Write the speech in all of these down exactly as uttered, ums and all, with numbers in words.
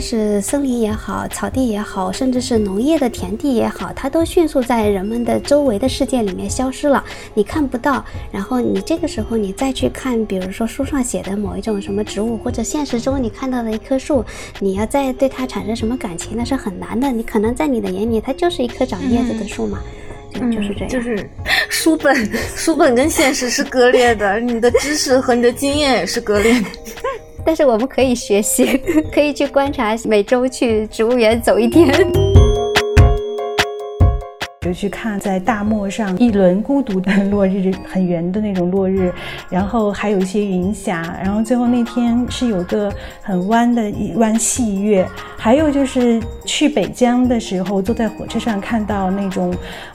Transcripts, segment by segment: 论是森林也好，草地也好，甚至是农业的田地也好，它都迅速在人们的周围的世界里面消失了，你看不到。然后你这个时候你再去看，比如说书上写的某一种什么植物，或者现实中你看到的一棵树，你要再对它产生什么感情，那是很难的。你可能在你的眼里它就是一棵长叶子的树嘛、嗯嗯、就是这样，就是书本书本跟现实是割裂的，你的知识和你的经验也是割裂的。但是我们可以学习，可以去观察，每周去植物园走一天，就去看在大漠上一轮孤独的落日，很圆的那种落日，然后还有一些云霞，然后最后那天是有个很弯的一弯细月。还有就是去北疆的时候，坐在火车上看到那种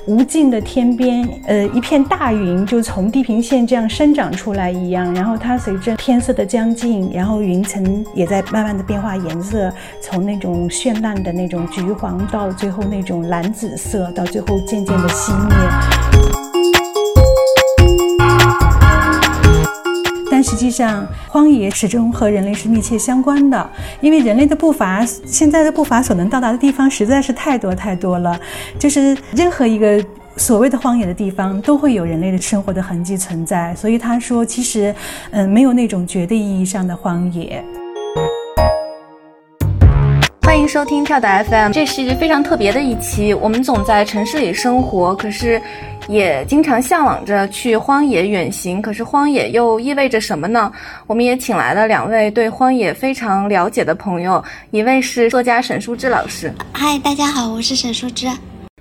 无尽的天边，呃，一片大云就从地平线这样生长出来一样，然后它随着天色的将近，然后云层也在慢慢的变化颜色，从那种绚烂的那种橘黄到最后那种蓝紫色，到最后渐渐的熄灭。但实际上荒野始终和人类是密切相关的，因为人类的步伐，现在的步伐所能到达的地方实在是太多太多了，就是任何一个所谓的荒野的地方都会有人类的生活的痕迹存在。所以他说其实嗯，没有那种绝对意义上的荒野。欢迎收听跳岛 F M， 这是非常特别的一期。我们总在城市里生活，可是也经常向往着去荒野远行，可是荒野又意味着什么呢？我们也请来了两位对荒野非常了解的朋友，一位是作家沈淑芝老师。嗨，大家好，我是沈淑芝。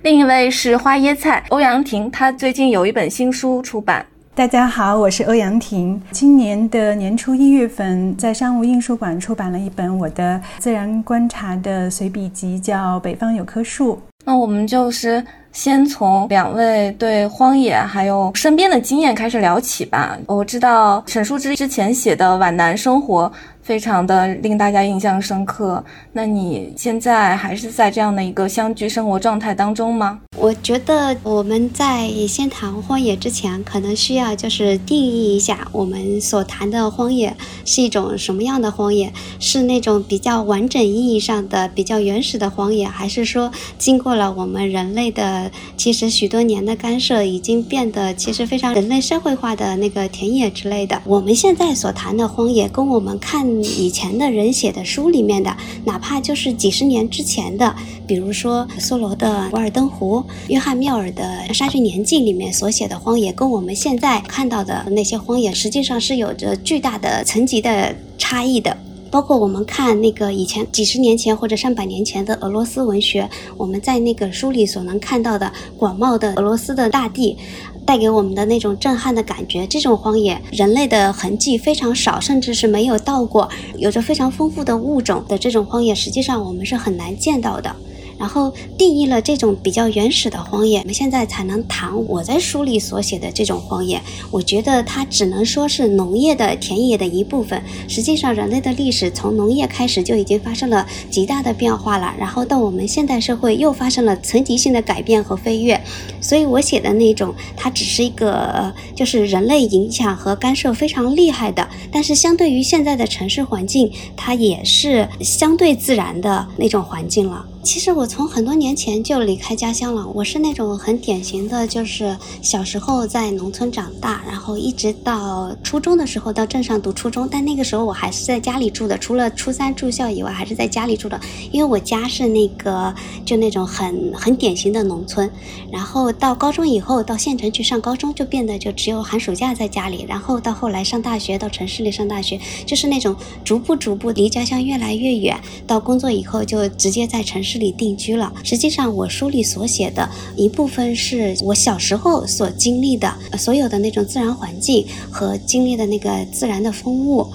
另一位是花椰菜欧阳婷，她最近有一本新书出版。大家好，我是欧阳婷。今年的年初一月份，在商务印书馆出版了一本我的自然观察的随笔集，叫《北方有棵树》。那我们就是先从两位对荒野还有身边的经验开始聊起吧。我知道沈淑芝之前写的《皖南生活》非常的令大家印象深刻，那你现在还是在这样的一个乡居生活状态当中吗？我觉得我们在先谈荒野之前，可能需要就是定义一下我们所谈的荒野是一种什么样的荒野，是那种比较完整意义上的比较原始的荒野，还是说经过了我们人类的其实许多年的干涉，已经变得其实非常人类社会化的那个田野之类的。我们现在所谈的荒野，跟我们看以前的人写的书里面的，哪怕就是几十年之前的，比如说梭罗的《瓦尔登湖》，约翰缪尔的《杀菌年记》里面所写的荒野，跟我们现在看到的那些荒野，实际上是有着巨大的层级的差异的。包括我们看那个以前几十年前或者上百年前的俄罗斯文学，我们在那个书里所能看到的广袤的俄罗斯的大地带给我们的那种震撼的感觉，这种荒野人类的痕迹非常少，甚至是没有到过，有着非常丰富的物种的这种荒野，实际上我们是很难见到的。然后定义了这种比较原始的荒野，我们现在才能谈我在书里所写的这种荒野。我觉得它只能说是农业的田野的一部分，实际上人类的历史从农业开始就已经发生了极大的变化了，然后到我们现代社会又发生了层级性的改变和飞跃。所以我写的那种它只是一个就是人类影响和干涉非常厉害的，但是相对于现在的城市环境，它也是相对自然的那种环境了。其实我从很多年前就离开家乡了，我是那种很典型的，就是小时候在农村长大，然后一直到初中的时候到镇上读初中，但那个时候我还是在家里住的，除了初三住校以外还是在家里住的，因为我家是那个就那种很很典型的农村。然后到高中以后到县城去上高中，就变得就只有寒暑假在家里，然后到后来上大学到城市里上大学，就是那种逐步逐步离家乡越来越远，到工作以后就直接在城市里定居了。实际上我书里所写的一部分是我小时候所经历的所有的那种自然环境和经历的那个自然的风物，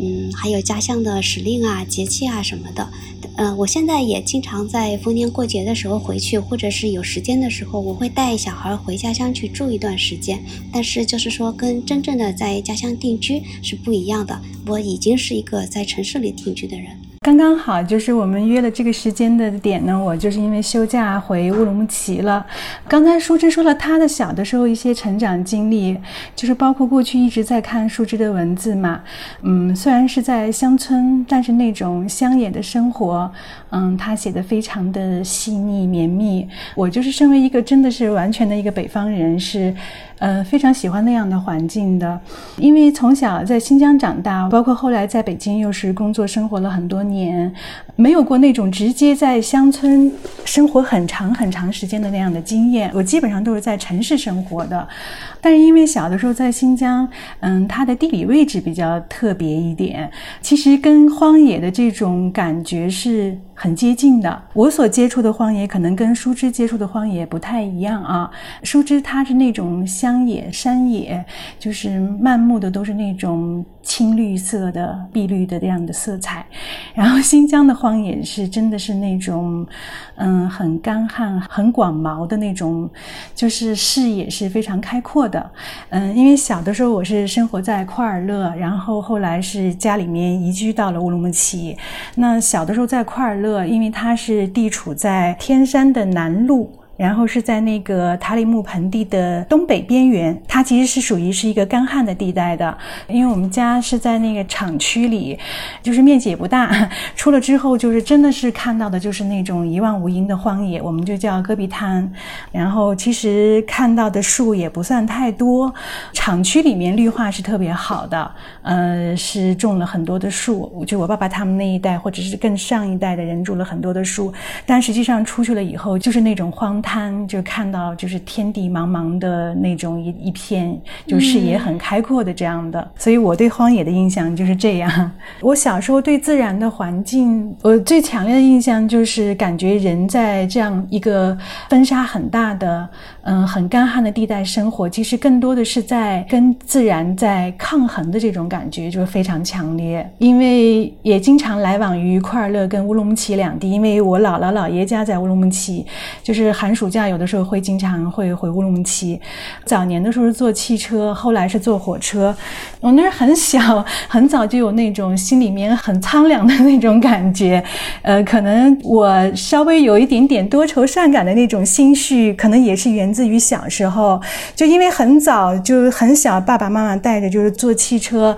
嗯，还有家乡的时令啊节气啊什么的。呃，我现在也经常在逢年过节的时候回去，或者是有时间的时候我会带小孩回家乡去住一段时间，但是就是说跟真正的在家乡定居是不一样的，我已经是一个在城市里定居的人。刚刚好，就是我们约了这个时间的点呢，我就是因为休假回乌鲁木齐了。刚才舒芝说了她的小的时候一些成长经历，就是包括过去一直在看舒芝的文字嘛，嗯，虽然是在乡村，但是那种乡野的生活，嗯，她写得非常的细腻绵密。我就是身为一个真的是完全的一个北方人，是呃非常喜欢那样的环境的，因为从小在新疆长大，包括后来在北京又是工作生活了很多年，没有过那种直接在乡村生活很长很长时间的那样的经验，我基本上都是在城市生活的。但是因为小的时候在新疆，嗯，它的地理位置比较特别一点，其实跟荒野的这种感觉是很接近的。我所接触的荒野可能跟舒芝接触的荒野不太一样啊，舒芝它是那种乡野山野，就是漫目的都是那种青绿色的碧绿的这样的色彩，然后新疆的荒野是真的是那种嗯很干旱很广袤的那种，就是视野是非常开阔的。嗯，因为小的时候我是生活在库尔勒，然后后来是家里面移居到了乌鲁木齐。那小的时候在库尔勒，因为它是地处在天山的南麓，然后是在那个塔里木盆地的东北边缘，它其实是属于是一个干旱的地带的。因为我们家是在那个厂区里，就是面积也不大，出了之后就是真的是看到的就是那种一望无垠的荒野，我们就叫戈壁滩。然后其实看到的树也不算太多，厂区里面绿化是特别好的，呃，是种了很多的树，就我爸爸他们那一代或者是更上一代的人种了很多的树，但实际上出去了以后就是那种荒滩，就看到就是天地茫茫的那种 一, 一片就视野很开阔的这样的、嗯、所以我对荒野的印象就是这样。我小时候对自然的环境我最强烈的印象就是感觉人在这样一个风沙很大的嗯、呃，很干旱的地带生活，其实更多的是在跟自然在抗衡的这种感觉就是非常强烈。因为也经常来往于库尔勒跟乌鲁木齐两地，因为我姥姥姥爷家在乌鲁木齐，就是寒暑假有的时候会经常会回乌鲁木齐。早年的时候是坐汽车，后来是坐火车。我那时很小，很早就有那种心里面很苍凉的那种感觉，呃，可能我稍微有一点点多愁善感的那种心绪，可能也是源自于小时候，就因为很早就很小，爸爸妈妈带着就是坐汽车，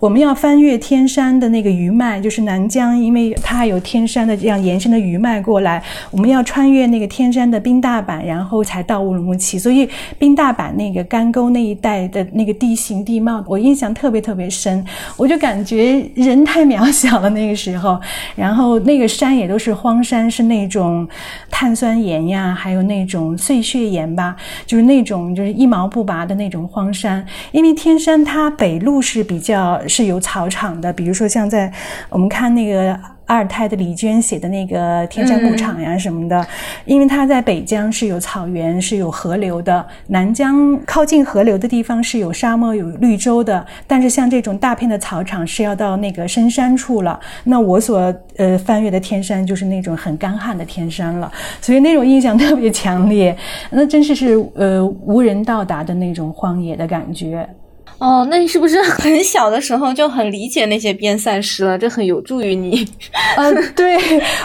我们要翻越天山的那个余脉，就是南疆，因为它有天山的这样延伸的余脉过来，我们要穿越那个天山的冰大坂，然后才到乌鲁木齐。所以冰大坂那个干沟那一带的那个地形地貌我印象特别特别深，我就感觉人太渺小了那个时候。然后那个山也都是荒山，是那种碳酸盐呀还有那种碎屑盐吧，就是那种就是一毛不拔的那种荒山。因为天山它北麓是比较是有草场的，比如说像在我们看那个阿尔泰的李娟写的那个天山牧场呀什么的、嗯、因为它在北疆是有草原是有河流的，南疆靠近河流的地方是有沙漠有绿洲的，但是像这种大片的草场是要到那个深山处了。那我所呃翻越的天山就是那种很干旱的天山了，所以那种印象特别强烈，那真是是呃无人到达的那种荒野的感觉。哦，那你是不是很小的时候就很理解那些边塞诗了？这很有助于你。呃，对，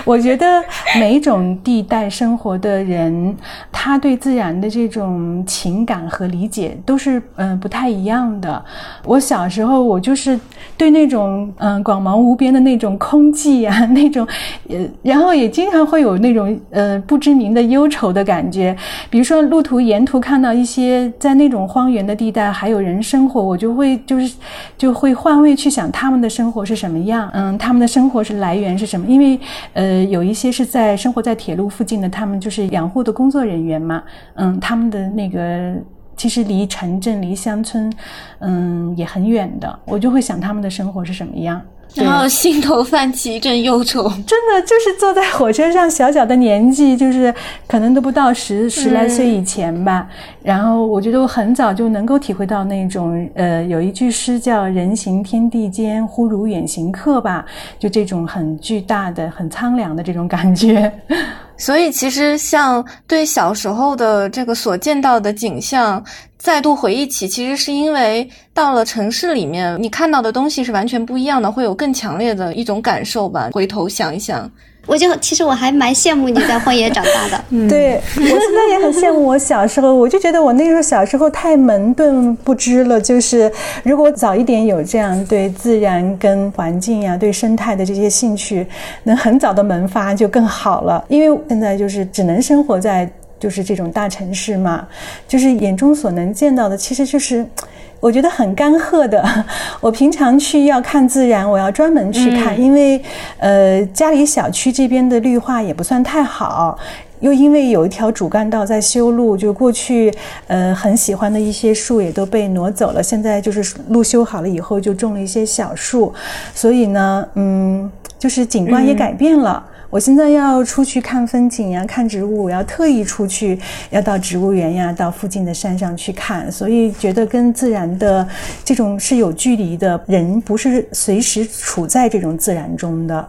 我觉得每种地带生活的人，他对自然的这种情感和理解都是嗯、呃、不太一样的。我小时候我就是对那种嗯、呃、广袤无边的那种空寂啊，那种呃，然后也经常会有那种呃不知名的忧愁的感觉。比如说路途沿途看到一些在那种荒原的地带还有人生活，我就会就是就会换位去想他们的生活是什么样，嗯，他们的生活是来源是什么。因为呃有一些是在生活在铁路附近的，他们就是养护的工作人员嘛，嗯，他们的那个其实离城镇离乡村嗯也很远的，我就会想他们的生活是什么样，然后心头泛起一阵忧愁。真的就是坐在火车上，小小的年纪，就是可能都不到十十来岁以前吧、嗯、然后我觉得我很早就能够体会到那种呃有一句诗叫人行天地间，忽如远行客吧，就这种很巨大的很苍凉的这种感觉。所以其实像对小时候的这个所见到的景象再度回忆起，其实是因为到了城市里面，你看到的东西是完全不一样的，会有更强烈的一种感受吧。回头想一想，我就其实我还蛮羡慕你在荒野长大的。嗯、对，我现在也很羡慕我小时候，我就觉得我那时候小时候太懵钝不知了。就是如果我早一点有这样对自然跟环境呀、啊、对生态的这些兴趣，能很早的萌发就更好了。因为现在就是只能生活在就是这种大城市嘛，就是眼中所能见到的，其实就是。我觉得很干涸的，我平常去要看自然，我要专门去看，嗯、因为，呃，家里小区这边的绿化也不算太好。又因为有一条主干道在修路，就过去呃很喜欢的一些树也都被挪走了，现在就是路修好了以后就种了一些小树，所以呢嗯就是景观也改变了、嗯、我现在要出去看风景呀、啊、看植物，我要特意出去要到植物园呀、啊、到附近的山上去看，所以觉得跟自然的这种是有距离的，人不是随时处在这种自然中的。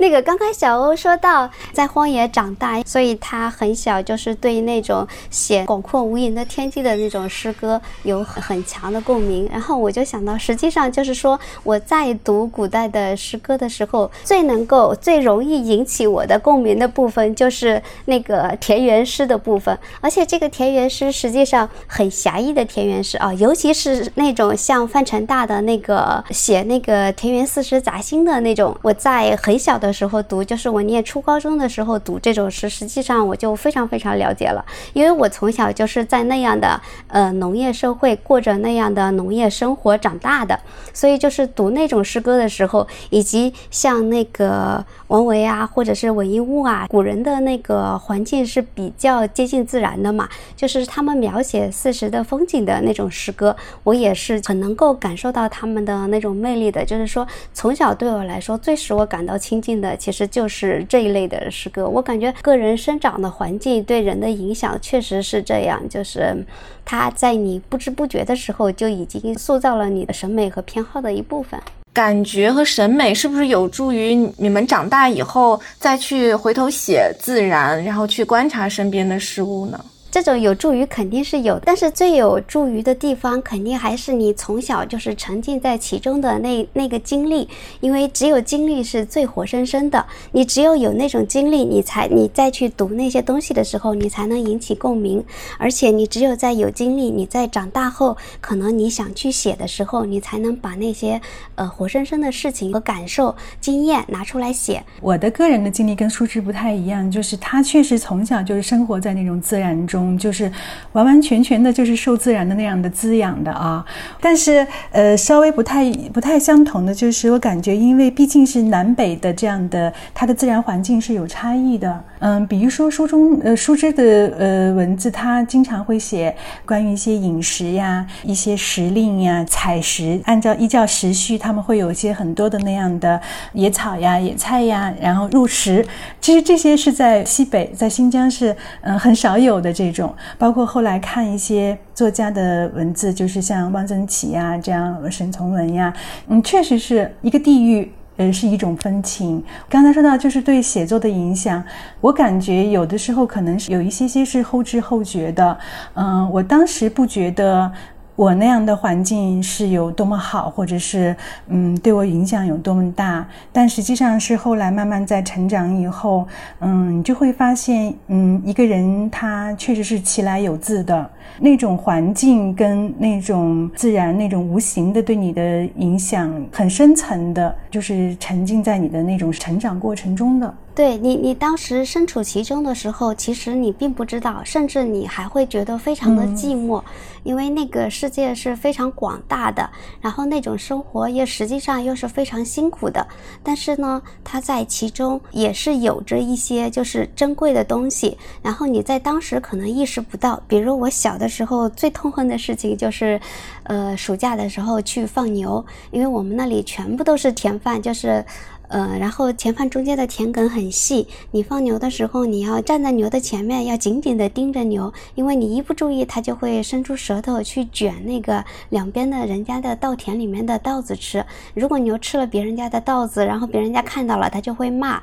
那个刚刚小欧说到在荒野长大，所以他很小就是对那种写广阔无垠的天地的那种诗歌有很强的共鸣，然后我就想到实际上就是说我在读古代的诗歌的时候，最能够最容易引起我的共鸣的部分就是那个田园诗的部分，而且这个田园诗实际上很狭义的田园诗啊，尤其是那种像范成大的那个写那个田园四诗杂兴的那种，我在很小的的时候读，就是我念初高中的时候读这种诗，实际上我就非常非常了解了，因为我从小就是在那样的呃农业社会过着那样的农业生活长大的，所以就是读那种诗歌的时候，以及像那个王维啊或者是闻一悟啊，古人的那个环境是比较接近自然的嘛，就是他们描写四时的风景的那种诗歌，我也是很能够感受到他们的那种魅力的，就是说从小对我来说最使我感到亲近的其实就是这一类的诗歌。我感觉个人生长的环境对人的影响确实是这样，就是它在你不知不觉的时候就已经塑造了你的审美和偏好的一部分。感觉和审美是不是有助于你们长大以后再去回头写自然，然后去观察身边的事物呢？这种有助于肯定是有，但是最有助于的地方肯定还是你从小就是沉浸在其中的那那个经历，因为只有经历是最活生生的，你只有有那种经历，你才你再去读那些东西的时候你才能引起共鸣，而且你只有在有经历，你在长大后可能你想去写的时候，你才能把那些呃活生生的事情和感受经验拿出来写。我的个人的经历跟舒志不太一样，就是他确实从小就是生活在那种自然中，就是完完全全的就是受自然的那样的滋养的啊，但是呃稍微不太不太相同的就是我感觉，因为毕竟是南北的这样的，它的自然环境是有差异的。嗯，比如说书中呃舒之的呃文字，他经常会写关于一些饮食呀、一些时令呀、采食，按照依照时序，他们会有一些很多的那样的野草呀、野菜呀，然后入食。其实这些是在西北，在新疆是嗯、呃、很少有的这。这种包括后来看一些作家的文字，就是像汪曾祺呀，这样沈从文呀，嗯，确实是一个地域，呃，是一种风情。刚才说到就是对写作的影响，我感觉有的时候可能是有一些些是后知后觉的，嗯、呃，我当时不觉得。我那样的环境是有多么好，或者是嗯对我影响有多么大，但实际上是后来慢慢在成长以后，嗯，你就会发现，嗯，一个人他确实是其来有自的，那种环境跟那种自然那种无形的对你的影响很深层的，就是沉浸在你的那种成长过程中的。对你你当时身处其中的时候，其实你并不知道，甚至你还会觉得非常的寂寞、嗯、因为那个世界是非常广大的，然后那种生活也实际上又是非常辛苦的，但是呢它在其中也是有着一些就是珍贵的东西，然后你在当时可能意识不到。比如我小的时候最痛恨的事情就是呃暑假的时候去放牛，因为我们那里全部都是田饭，就是呃，然后前盘中间的田埂很细，你放牛的时候你要站在牛的前面，要紧紧的盯着牛，因为你一不注意它就会伸出舌头去卷那个两边的人家的稻田里面的稻子吃，如果牛吃了别人家的稻子，然后别人家看到了它就会骂。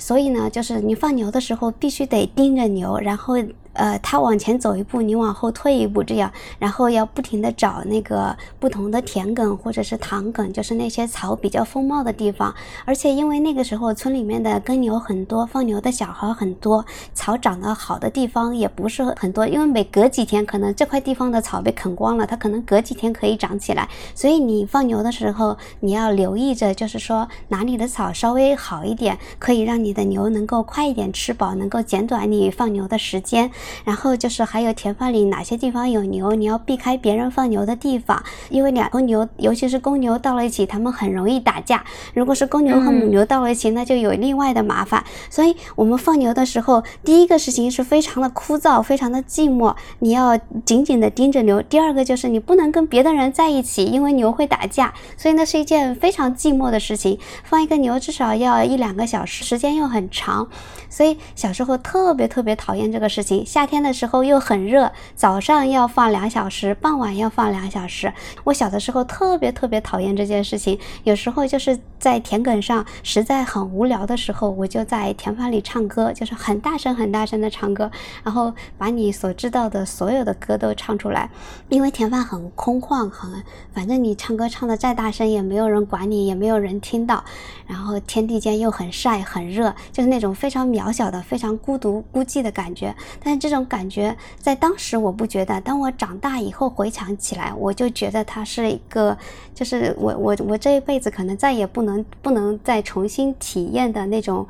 所以呢就是你放牛的时候必须得盯着牛，然后呃，它往前走一步你往后退一步，这样然后要不停的找那个不同的田埂或者是塘埂，就是那些草比较丰茂的地方。而且因为那个时候村里面的耕牛很多，放牛的小孩很多，草长得好的地方也不是很多，因为每隔几天可能这块地方的草被啃光了，它可能隔几天可以长起来，所以你放牛的时候你要留意着，就是说哪里的草稍微好一点，可以让你的牛能够快一点吃饱，能够减短你放牛的时间。然后就是还有田埂里哪些地方有牛，你要避开别人放牛的地方，因为两头牛尤其是公牛到了一起他们很容易打架，如果是公牛和母牛到了一起那就有另外的麻烦、嗯、所以我们放牛的时候第一个事情是非常的枯燥，非常的寂寞，你要紧紧的盯着牛。第二个就是你不能跟别的人在一起，因为牛会打架，所以那是一件非常寂寞的事情，放一个牛至少要一两个小时，时间又很长，所以小时候特别特别讨厌这个事情。夏天的时候又很热，早上要放两小时，傍晚要放两小时，我小的时候特别特别讨厌这件事情。有时候就是在田埂上实在很无聊的时候，我就在田埂里唱歌，就是很大声很大声的唱歌，然后把你所知道的所有的歌都唱出来，因为田埂很空旷，很反正你唱歌唱的再大声也没有人管你，也没有人听到，然后天地间又很晒很热，就是那种非常渺小的非常孤独孤寂的感觉。但是这种感觉在当时我不觉得，当我长大以后回想起来，我就觉得它是一个就是我我我这一辈子可能再也不能不能再重新体验的那种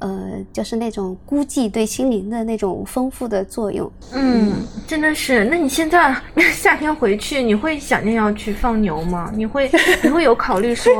呃，就是那种孤寂对心灵的那种丰富的作用。嗯，真的是。那你现在夏天回去，你会想念要去放牛吗？你会你会有考虑说？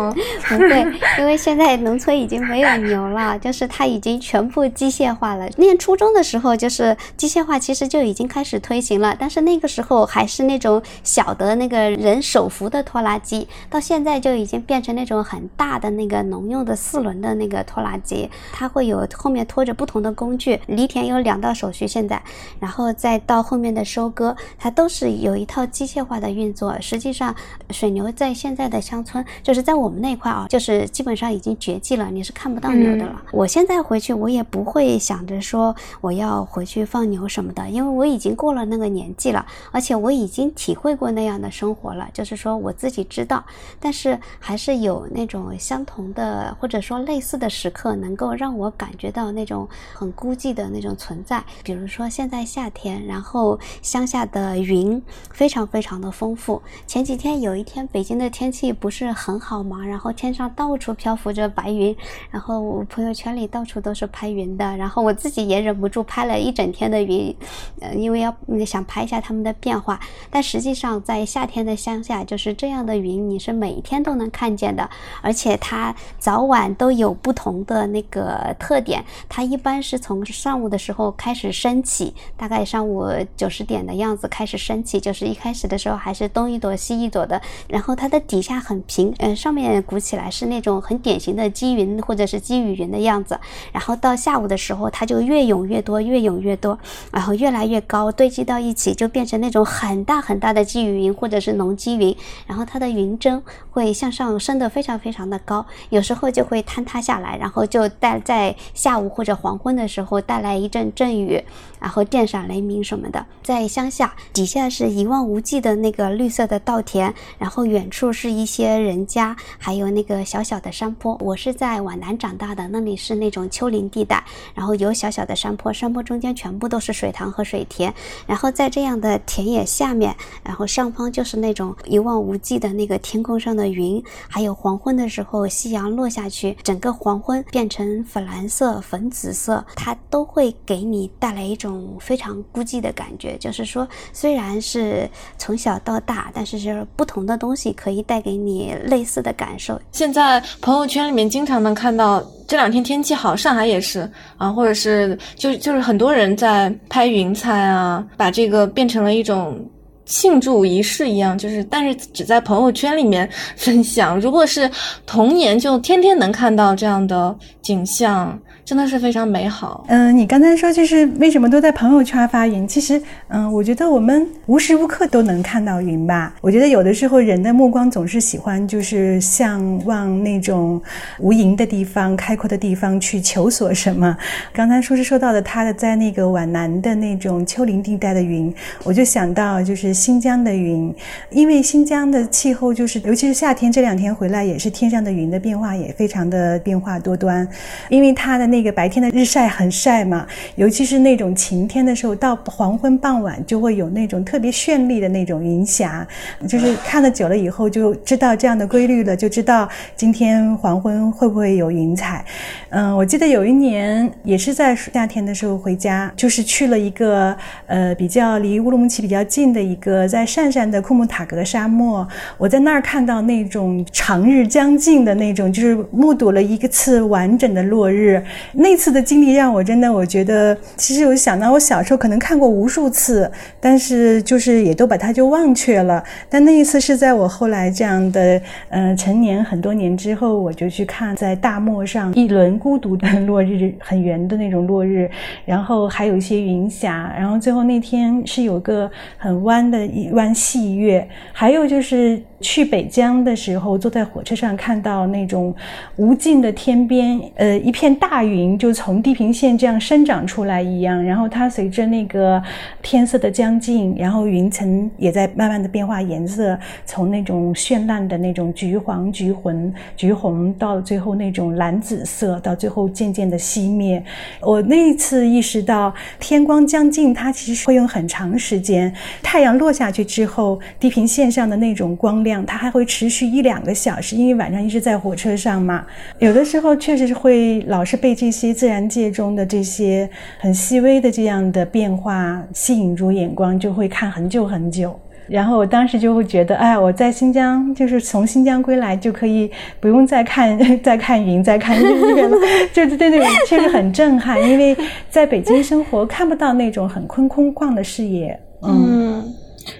不会，因为现在农村已经没有牛了，就是它已经全部机械化了。念初中的时候，就是机械化其实就已经开始推行了，但是那个时候还是那种小的那个人手扶的拖拉机，到现在就已经变成那种很大的那个农用的四轮的那个拖拉机，它会有。有后面拖着不同的工具，犁田有两道手续现在，然后再到后面的收割，它都是有一套机械化的运作。实际上水牛在现在的乡村，就是在我们那块啊，就是基本上已经绝迹了，你是看不到牛的了、嗯、我现在回去我也不会想着说我要回去放牛什么的，因为我已经过了那个年纪了，而且我已经体会过那样的生活了，就是说我自己知道。但是还是有那种相同的或者说类似的时刻能够让我感觉到那种很孤寂的那种存在，比如说现在夏天，然后乡下的云非常非常的丰富。前几天有一天北京的天气不是很好嘛，然后天上到处漂浮着白云，然后我朋友圈里到处都是拍云的，然后我自己也忍不住拍了一整天的云、呃、因为要想拍一下它们的变化。但实际上在夏天的乡下，就是这样的云你是每一天都能看见的，而且它早晚都有不同的那个特特点。它一般是从上午的时候开始升起，大概上午九十点的样子开始升起，就是一开始的时候还是东一朵西一朵的，然后它的底下很平、呃、上面鼓起来，是那种很典型的积云或者是积雨云的样子。然后到下午的时候它就越涌越多越涌越多，然后越来越高，堆积到一起就变成那种很大很大的积雨云或者是浓积云，然后它的云蒸会向上升得非常非常的高，有时候就会坍塌下来，然后就带在下午或者黄昏的时候带来一阵阵雨，然后电闪雷鸣什么的。在乡下底下是一望无际的那个绿色的稻田，然后远处是一些人家，还有那个小小的山坡。我是在皖南长大的，那里是那种丘陵地带，然后有小小的山坡，山坡中间全部都是水塘和水田，然后在这样的田野下面，然后上方就是那种一望无际的那个天空上的云，还有黄昏的时候夕阳落下去，整个黄昏变成粉蓝色粉紫色，它都会给你带来一种非常孤寂的感觉。就是说虽然是从小到大，但是是不同的东西可以带给你类似的感受。现在朋友圈里面经常能看到这两天天气好，上海也是啊，或者是就就是很多人在拍云彩啊，把这个变成了一种庆祝仪式一样，就是但是只在朋友圈里面分享。如果是童年就天天能看到这样的景象，真的是非常美好。嗯、呃，你刚才说就是为什么都在朋友圈发云，其实嗯、呃，我觉得我们无时无刻都能看到云吧。我觉得有的时候人的目光总是喜欢就是向往那种无垠的地方，开阔的地方去求索什么。刚才说是说到的他的在那个皖南的那种丘陵地带的云，我就想到就是新疆的云，因为新疆的气候就是尤其是夏天，这两天回来也是天上的云的变化也非常的变化多端，因为它的那个白天的日晒很晒嘛，尤其是那种晴天的时候，到黄昏傍晚就会有那种特别绚丽的那种云霞，就是看了久了以后就知道这样的规律了，就知道今天黄昏会不会有云彩。嗯，我记得有一年也是在夏天的时候回家，就是去了一个呃比较离乌鲁木齐比较近的一个在鄯善的库木塔格沙漠，我在那儿看到那种长日将近的那种，就是目睹了一个次完整的落日。那次的经历让我真的我觉得，其实我想到我小时候可能看过无数次，但是就是也都把它就忘却了，但那一次是在我后来这样的呃成年很多年之后，我就去看在大漠上一轮孤独的落日，很圆的那种落日，然后还有一些云霞，然后最后那天是有个很弯的一弯细月。还有就是去北疆的时候坐在火车上看到那种无尽的天边，呃一片大云就从地平线这样生长出来一样，然后它随着那个天色的将近，然后云层也在慢慢的变化颜色，从那种绚烂的那种橘黄橘红橘红到最后那种蓝紫色，到最后渐渐的熄灭。我那一次意识到天光将近它其实会用很长时间，太阳落下去之后地平线上的那种光亮它还会持续一两个小时，因为晚上一直在火车上嘛。有的时候确实会老是被这些自然界中的这些很细微的这样的变化吸引住眼光，就会看很久很久。然后我当时就会觉得，哎，我在新疆，就是从新疆归来就可以不用再看再看云再看日月了，就对对对，确实很震撼，因为在北京生活看不到那种很空空旷的视野。嗯。嗯，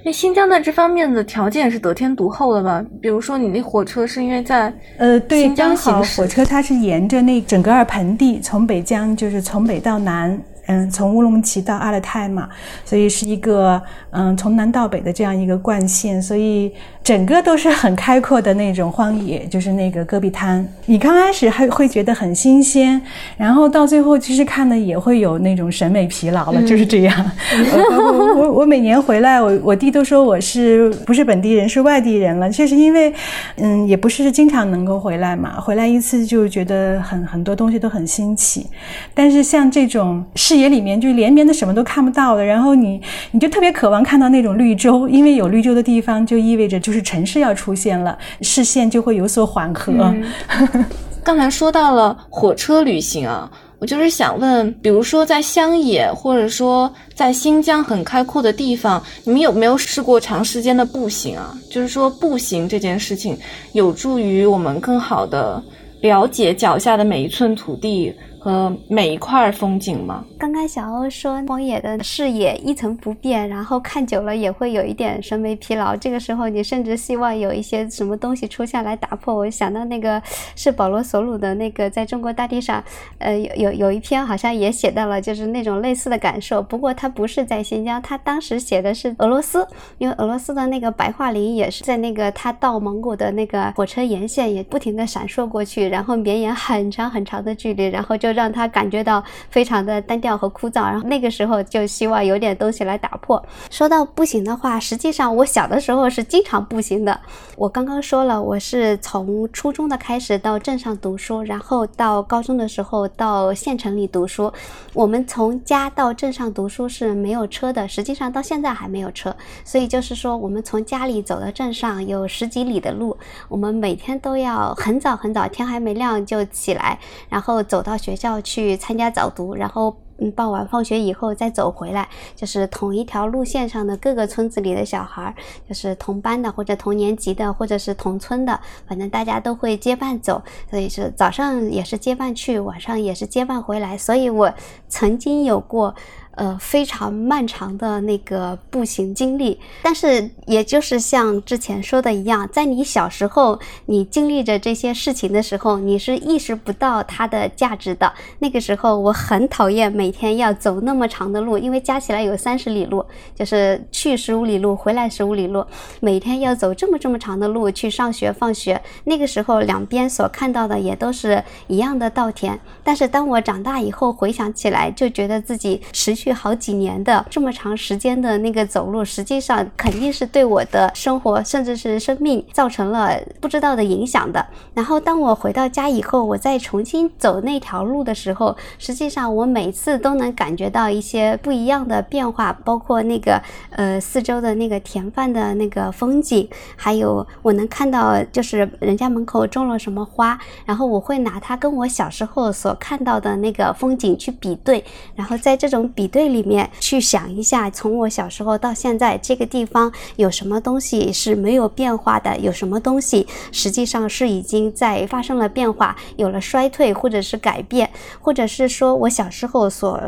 那新疆在这方面的条件是得天独厚的吧？比如说你那火车是因为在呃对新疆行驶，火车它是沿着那整个二盆地从北疆就是从北到南。嗯，从乌鲁木齐到阿勒泰嘛，所以是一个嗯从南到北的这样一个贯线，所以整个都是很开阔的那种荒野，就是那个戈壁滩。你刚开始还会觉得很新鲜，然后到最后其实看的也会有那种审美疲劳了，嗯、就是这样。我我我每年回来，我我弟都说我是不是本地人，是外地人了。确实因为嗯也不是经常能够回来嘛，回来一次就觉得很很多东西都很新奇，但是像这种视野里面就连绵的什么都看不到了，然后你你就特别渴望看到那种绿洲，因为有绿洲的地方就意味着就是城市要出现了，视线就会有所缓和。嗯、刚才说到了火车旅行啊，我就是想问，比如说在乡野或者说在新疆很开阔的地方，你们有没有试过长时间的步行啊？就是说步行这件事情有助于我们更好的了解脚下的每一寸土地和每一块风景吗？刚刚小欧说荒野的视野一成不变，然后看久了也会有一点审美疲劳，这个时候你甚至希望有一些什么东西出现来打破。我想到那个是保罗索鲁的那个在中国大地上，呃，有有有一篇好像也写到了就是那种类似的感受，不过他不是在新疆，他当时写的是俄罗斯，因为俄罗斯的那个白桦林也是在那个他到蒙古的那个火车沿线也不停地闪烁过去，然后绵延很长很长的距离，然后就让他感觉到非常的单调和枯燥，然后那个时候就希望有点东西来打破。说到步行的话，实际上我小的时候是经常步行的。我刚刚说了，我是从初中的开始到镇上读书，然后到高中的时候到县城里读书。我们从家到镇上读书是没有车的，实际上到现在还没有车，所以就是说我们从家里走到镇上有十几里的路，我们每天都要很早很早，天还没亮就起来，然后走到学校要去参加早读，然后嗯，傍晚放学以后再走回来，就是同一条路线上的各个村子里的小孩，就是同班的或者同年级的或者是同村的，反正大家都会结伴走，所以是早上也是结伴去，晚上也是结伴回来。所以我曾经有过呃非常漫长的那个步行经历。但是也就是像之前说的一样，在你小时候你经历着这些事情的时候，你是意识不到它的价值的。那个时候我很讨厌每天要走那么长的路，因为加起来有三十里路，就是去十五里路回来十五里路，每天要走这么这么长的路去上学放学。那个时候两边所看到的也都是一样的稻田，但是当我长大以后回想起来，就觉得自己持续去好几年的这么长时间的那个走路，实际上肯定是对我的生活甚至是生命造成了不知道的影响的。然后当我回到家以后，我再重新走那条路的时候，实际上我每次都能感觉到一些不一样的变化，包括那个呃四周的那个田饭的那个风景，还有我能看到就是人家门口种了什么花，然后我会拿它跟我小时候所看到的那个风景去比对，然后在这种比对里面去想一下，从我小时候到现在这个地方有什么东西是没有变化的，有什么东西实际上是已经在发生了变化，有了衰退或者是改变，或者是说我小时候所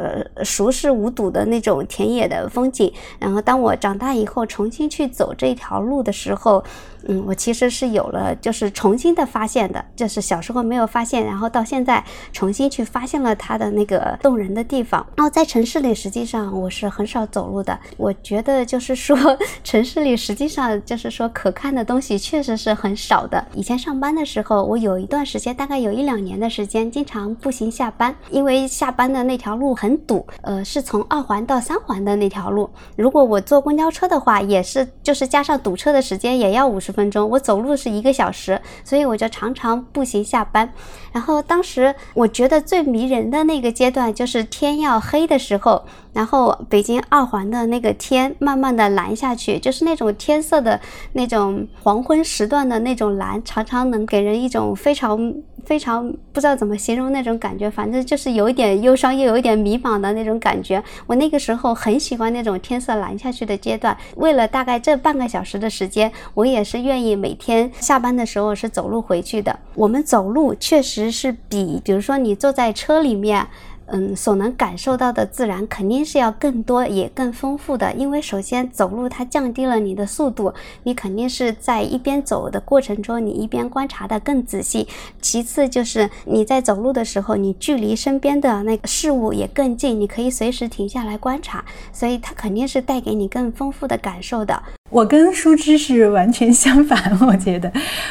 熟视无睹的那种田野的风景，然后当我长大以后重新去走这条路的时候，嗯，我其实是有了就是重新的发现的，就是小时候没有发现，然后到现在重新去发现了它的那个动人的地方。然后在城市里实际上我是很少走路的，我觉得就是说城市里实际上就是说可看的东西确实是很少的。以前上班的时候，我有一段时间大概有一两年的时间经常步行下班，因为下班的那条路很堵，呃，是从二环到三环的那条路，如果我坐公交车的话也是就是加上堵车的时间也要五十分钟，我走路是一个小时，所以我就常常步行下班。然后当时我觉得最迷人的那个阶段就是天要黑的时候，然后北京二环的那个天慢慢的蓝下去，就是那种天色的那种黄昏时段的那种蓝，常常能给人一种非常非常不知道怎么形容那种感觉，反正就是有一点忧伤又有一点迷茫的那种感觉。我那个时候很喜欢那种天色蓝下去的阶段，为了大概这半个小时的时间，我也是愿意每天下班的时候是走路回去的。我们走路确实是比比如说你坐在车里面嗯，所能感受到的自然肯定是要更多也更丰富的，因为首先走路它降低了你的速度，你肯定是在一边走的过程中你一边观察的更仔细。其次就是你在走路的时候你距离身边的那个事物也更近，你可以随时停下来观察，所以它肯定是带给你更丰富的感受的。我跟舒芝是完全相反，我觉得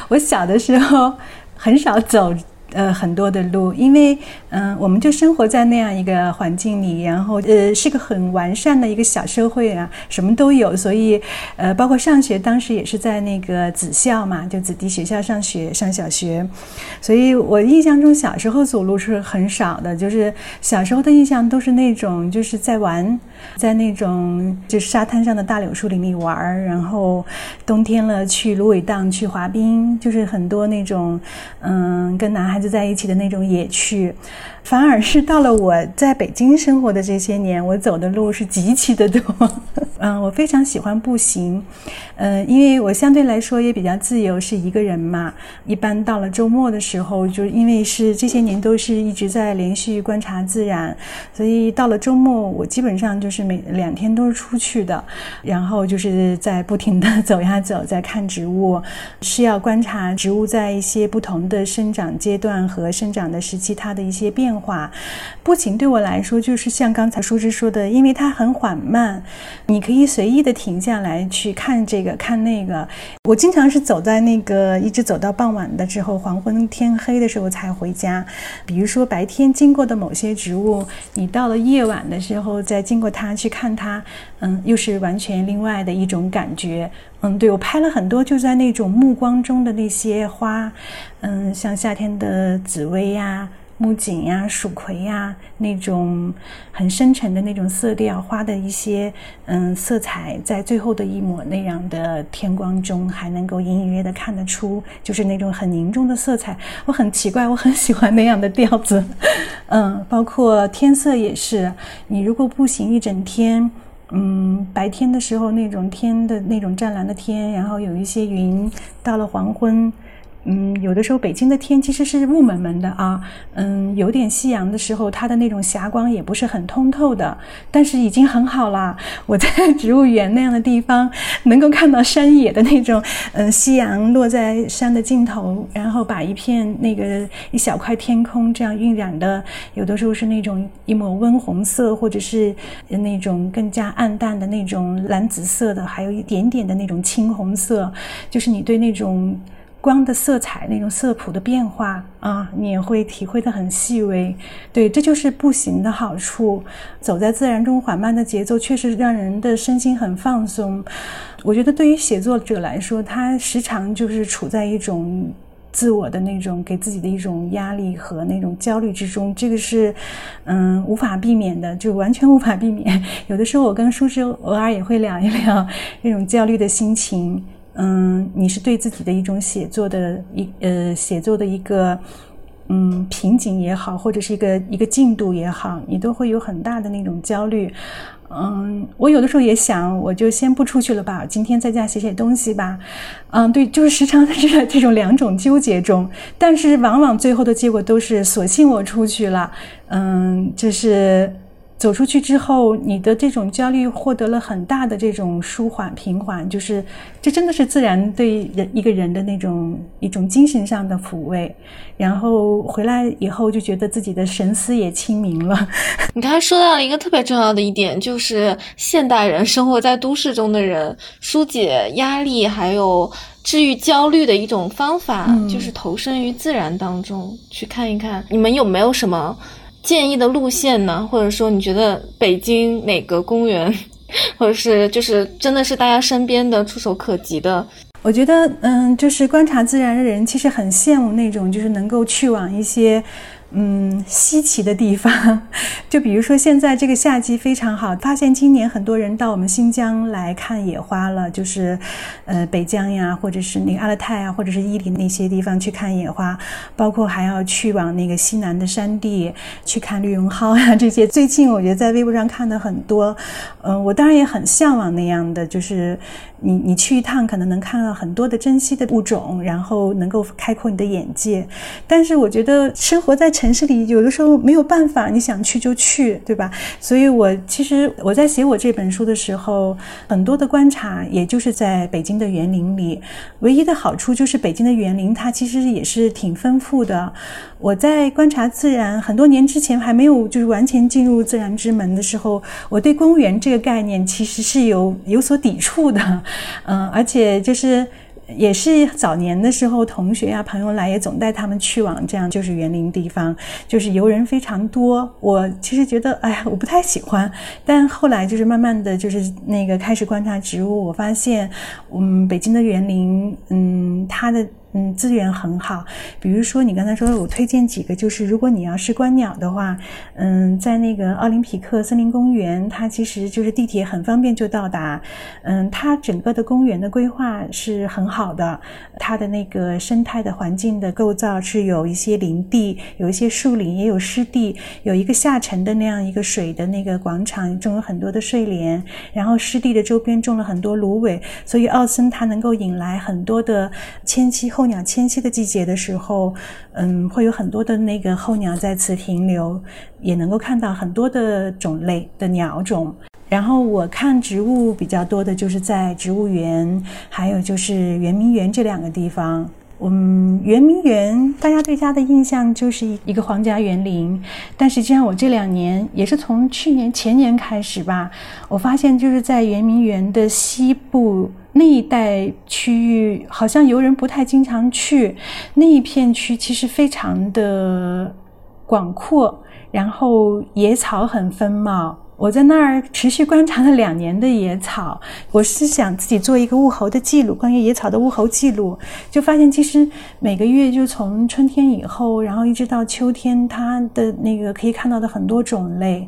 我小的时候很少走呃，很多的路，因为嗯、呃，我们就生活在那样一个环境里，然后呃，是个很完善的一个小社会啊，什么都有，所以呃，包括上学，当时也是在那个子校嘛，就子弟学校上学上小学，所以我印象中小时候走路是很少的，就是小时候的印象都是那种就是在玩，在那种就是沙滩上的大柳树林里玩，然后冬天了去芦苇荡去滑冰，就是很多那种嗯，跟男孩子就在一起的那种野趣。反而是到了我在北京生活的这些年，我走的路是极其的多嗯，我非常喜欢步行，嗯、呃，因为我相对来说也比较自由，是一个人嘛，一般到了周末的时候，就因为是这些年都是一直在连续观察自然，所以到了周末我基本上就是每两天都是出去的，然后就是在不停的走呀走，在看植物，是要观察植物在一些不同的生长阶段和生长的时期它的一些变化化步行对我来说就是像刚才舒芝说的，因为它很缓慢，你可以随意的停下来去看这个看那个。我经常是走在那个一直走到傍晚的之后，黄昏天黑的时候才回家。比如说白天经过的某些植物，你到了夜晚的时候再经过它去看它，嗯，又是完全另外的一种感觉。嗯，对，我拍了很多就在那种目光中的那些花，嗯，像夏天的紫薇呀、啊木槿呀、蜀葵呀，那种很深沉的那种色调，花的一些嗯色彩，在最后的一抹那样的天光中，还能够隐隐约的看得出，就是那种很凝重的色彩。我很奇怪，我很喜欢那样的调子。嗯，包括天色也是，你如果步行一整天。嗯，白天的时候那种天的那种湛蓝的天，然后有一些云，到了黄昏嗯，有的时候北京的天其实是雾蒙蒙的啊，嗯，有点夕阳的时候，它的那种霞光也不是很通透的，但是已经很好啦。我在植物园那样的地方，能够看到山野的那种，嗯，夕阳落在山的尽头，然后把一片那个一小块天空这样晕染的，有的时候是那种一抹温红色，或者是那种更加暗淡的那种蓝紫色的，还有一点点的那种青红色，就是你对那种光的色彩那种色谱的变化啊，你也会体会得很细微。对，这就是步行的好处，走在自然中缓慢的节奏确实让人的身心很放松。我觉得对于写作者来说，他时常就是处在一种自我的那种给自己的一种压力和那种焦虑之中，这个是嗯无法避免的，就完全无法避免。有的时候我跟舒适偶尔也会聊一聊这种焦虑的心情。嗯，你是对自己的一种写作的一呃写作的一个嗯瓶颈也好，或者是一个一个进度也好，你都会有很大的那种焦虑。嗯，我有的时候也想，我就先不出去了吧，今天在家写写东西吧。嗯，对，就是时常在这这种两种纠结中，但是往往最后的结果都是，索性我出去了。嗯，就是。走出去之后，你的这种焦虑获得了很大的这种舒缓平缓，就是这真的是自然对人一个人的那种一种精神上的抚慰。然后回来以后就觉得自己的神思也清明了。你刚才说到了一个特别重要的一点，就是现代人生活在都市中的人，疏解压力还有治愈焦虑的一种方法，嗯，就是投身于自然当中去看一看。你们有没有什么建议的路线呢？或者说你觉得北京哪个公园，或者是就是真的是大家身边的触手可及的？我觉得嗯，就是观察自然的人其实很羡慕那种就是能够去往一些嗯稀奇的地方。就比如说现在这个夏季非常好，发现今年很多人到我们新疆来看野花了，就是呃北疆呀，或者是那个阿勒泰啊，或者是伊犁那些地方去看野花，包括还要去往那个西南的山地去看绿绒蒿呀，这些最近我觉得在微博上看的很多。嗯、呃、我当然也很向往那样的，就是你你去一趟可能能看到很多的珍稀的物种，然后能够开阔你的眼界。但是我觉得生活在城市里有的时候没有办法，你想去就去，对吧？所以我其实我在写我这本书的时候，很多的观察也就是在北京的园林里。唯一的好处就是北京的园林它其实也是挺丰富的。我在观察自然很多年之前，还没有就是完全进入自然之门的时候，我对公园这个概念其实是有有所抵触的。嗯，而且就是也是早年的时候，同学啊朋友来也总带他们去往这样就是园林地方，就是游人非常多。我其实觉得哎呀我不太喜欢，但后来就是慢慢的就是那个开始观察植物，我发现嗯北京的园林嗯它的嗯资源很好。比如说你刚才说我推荐几个，就是如果你要是观鸟的话，嗯在那个奥林匹克森林公园，它其实就是地铁很方便就到达。嗯它整个的公园的规划是很好的，它的那个生态的环境的构造是有一些林地，有一些树林，也有湿地，有一个下沉的那样一个水的那个广场，种有很多的睡莲，然后湿地的周边种了很多芦苇。所以奥森它能够引来很多的迁徙后候鸟迁徙的季节的时候，嗯，会有很多的那个候鸟在此停留，也能够看到很多的种类的鸟种。然后我看植物比较多的就是在植物园，还有就是圆明园这两个地方。嗯，圆明园大家对它的印象就是一个皇家园林，但实际上我这两年也是从去年前年开始吧，我发现就是在圆明园的西部那一带区域，好像游人不太经常去，那一片区其实非常的广阔，然后野草很丰茂。我在那儿持续观察了两年的野草，我是想自己做一个物候的记录，关于野草的物候记录，就发现其实每个月就从春天以后，然后一直到秋天，它的那个可以看到的很多种类。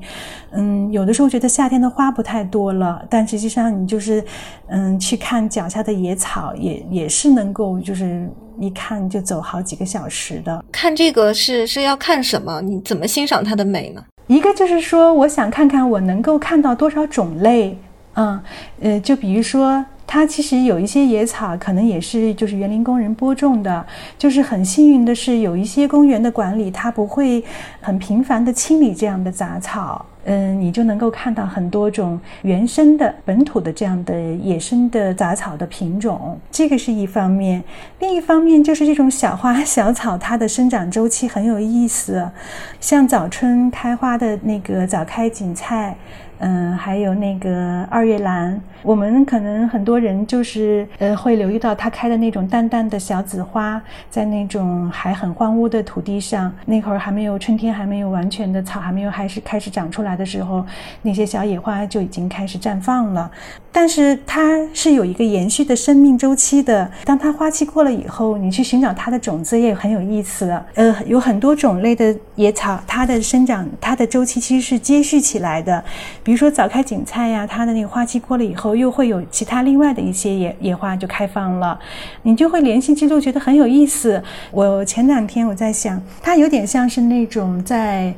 嗯，有的时候觉得夏天的花不太多了，但实际上你就是嗯去看脚下的野草，也也是能够就是一看就走好几个小时的。看这个是是要看什么？你怎么欣赏它的美呢？一个就是说我想看看我能够看到多少种类。嗯呃就比如说它其实有一些野草可能也是就是园林工人播种的，就是很幸运的是有一些公园的管理它不会很频繁的清理这样的杂草，嗯，你就能够看到很多种原生的本土的这样的野生的杂草的品种，这个是一方面。另一方面就是这种小花小草它的生长周期很有意思，像早春开花的那个早开堇菜，嗯，还有那个二月兰，我们可能很多人就是呃会留意到它开的那种淡淡的小紫花，在那种还很荒芜的土地上，那会儿还没有春天，还没有完全的草还没有还是开始长出来的时候，那些小野花就已经开始绽放了。但是它是有一个延续的生命周期的，当它花期过了以后，你去寻找它的种子也很有意思。呃，有很多种类的野草，它的生长它的周期其实是接续起来的。比如说早开堇菜呀，它的那个花期过了以后，又会有其他另外的一些野野花就开放了，你就会联系记录，觉得很有意思。我前两天我在想，它有点像是那种在，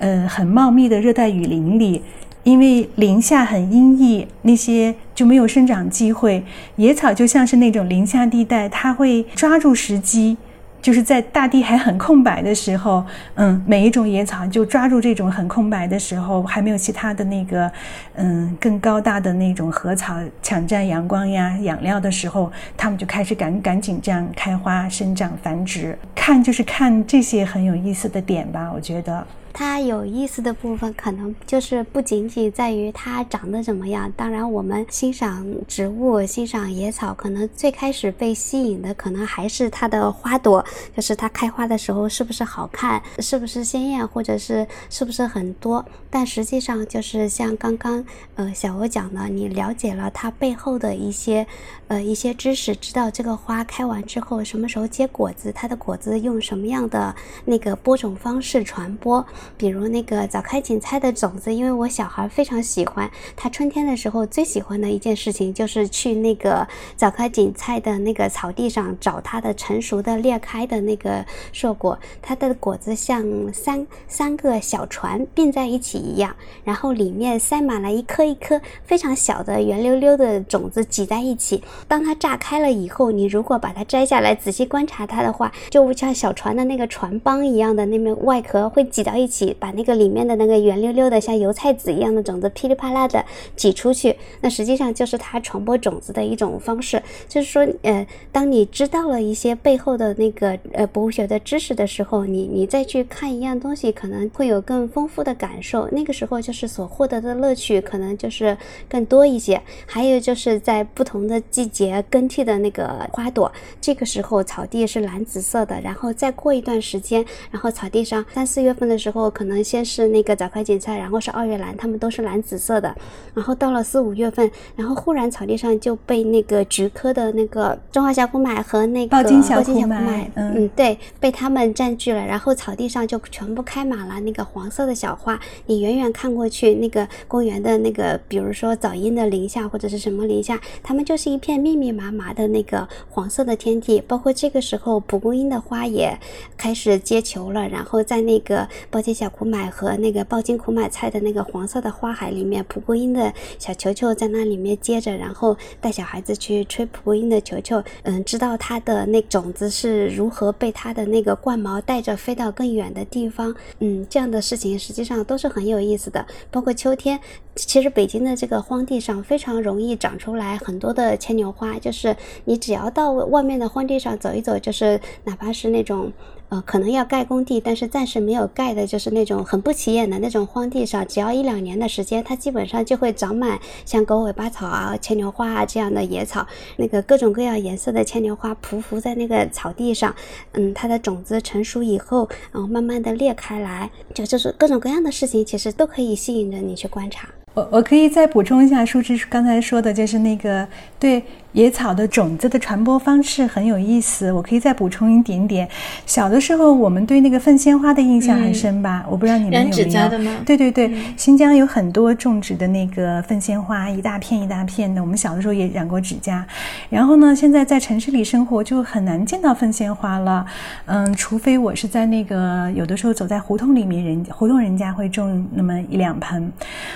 呃，很茂密的热带雨林里，因为林下很阴翳，那些就没有生长机会。野草就像是那种林下地带，它会抓住时机。就是在大地还很空白的时候，嗯，每一种野草就抓住这种很空白的时候，还没有其他的那个，嗯，更高大的那种禾草抢占阳光呀、养料的时候，它们就开始赶赶紧这样开花、生长、繁殖。看就是看这些很有意思的点吧，我觉得。它有意思的部分可能就是不仅仅在于它长得怎么样，当然我们欣赏植物欣赏野草可能最开始被吸引的可能还是它的花朵，就是它开花的时候是不是好看，是不是鲜艳，或者是是不是很多，但实际上就是像刚刚呃小欧讲的，你了解了它背后的一些呃一些知识，知道这个花开完之后什么时候结果子，它的果子用什么样的那个播种方式传播，比如那个早开堇菜的种子，因为我小孩非常喜欢，他春天的时候最喜欢的一件事情就是去那个早开堇菜的那个草地上找它的成熟的裂开的那个硕果，它的果子像三三个小船并在一起一样，然后里面塞满了一颗一颗非常小的圆溜溜的种子挤在一起，当它炸开了以后，你如果把它摘下来仔细观察它的话，就像小船的那个船帮一样的那面外壳会挤到一起，把那个里面的那个圆溜溜的像油菜籽一样的种子噼里啪啦的挤出去，那实际上就是它传播种子的一种方式。就是说呃，当你知道了一些背后的那个呃博物学的知识的时候，你你再去看一样东西可能会有更丰富的感受，那个时候就是所获得的乐趣可能就是更多一些。还有就是在不同的季节更替的那个花朵，这个时候草地是蓝紫色的，然后再过一段时间，然后草地上三四月份的时候可能先是那个早开堇菜，然后是二月兰，它们都是蓝紫色的，然后到了四五月份，然后忽然草地上就被那个菊科的那个中华小苦买和那个抱金小苦买，嗯，嗯对，被它们占据了，然后草地上就全部开满了那个黄色的小花，你远远看过去，那个公园的那个比如说早樱的林下或者是什么林下，它们就是一片密密麻麻的那个黄色的天地，包括这个时候蒲公英的花也开始结球了，然后在那个抱金小苦买和那个抱金苦买菜的那个黄色的花海里面，蒲公英的小球球在那里面接着，然后带小孩子去吹蒲公英的球球，嗯，知道它的那种子是如何被它的那个冠毛带着飞到更远的地方，嗯，这样的事情实际上都是很有意思的。包括秋天，其实北京的这个荒地上非常容易长出来很多的牵牛花，就是你只要到外面的荒地上走一走，就是哪怕是那种呃，可能要盖工地但是暂时没有盖的，就是那种很不起眼的那种荒地上，只要一两年的时间，它基本上就会长满像狗尾巴草啊、牵牛花啊这样的野草，那个各种各样颜色的牵牛花匍匐在那个草地上，嗯，它的种子成熟以后，然后慢慢的裂开来，就就是各种各样的事情其实都可以吸引着你去观察。我我可以再补充一下，舒芝刚才说的，就是那个对野草的种子的传播方式很有意思，我可以再补充一点点。小的时候我们对那个凤仙花的印象很深吧、嗯、我不知道你们有没有。染指家的吗？对对对、嗯、新疆有很多种植的那个凤仙花，一大片一大片的，我们小的时候也染过指甲。然后呢，现在在城市里生活就很难见到凤仙花了，嗯，除非我是在那个有的时候走在胡同里面，人胡同人家会种那么一两盆。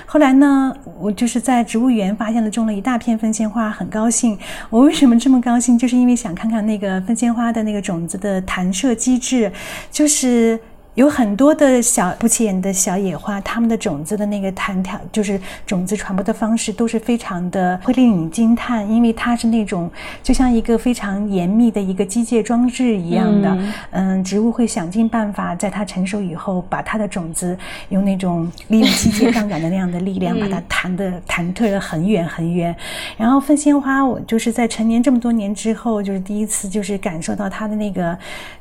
后来呢，我就是在植物园发现了种了一大片凤仙花，很高兴。我为什么这么高兴，就是因为想看看那个凤仙花的那个种子的弹射机制，就是有很多的小不起眼的小野花，它们的种子的那个弹跳，就是种子传播的方式都是非常的会令你惊叹，因为它是那种就像一个非常严密的一个机械装置一样的。 嗯, 嗯，植物会想尽办法在它成熟以后把它的种子用那种利用机械杠杆的那样的力量把它弹的弹退了很远很远。然后凤仙花我就是在成年这么多年之后，就是第一次就是感受到它的那个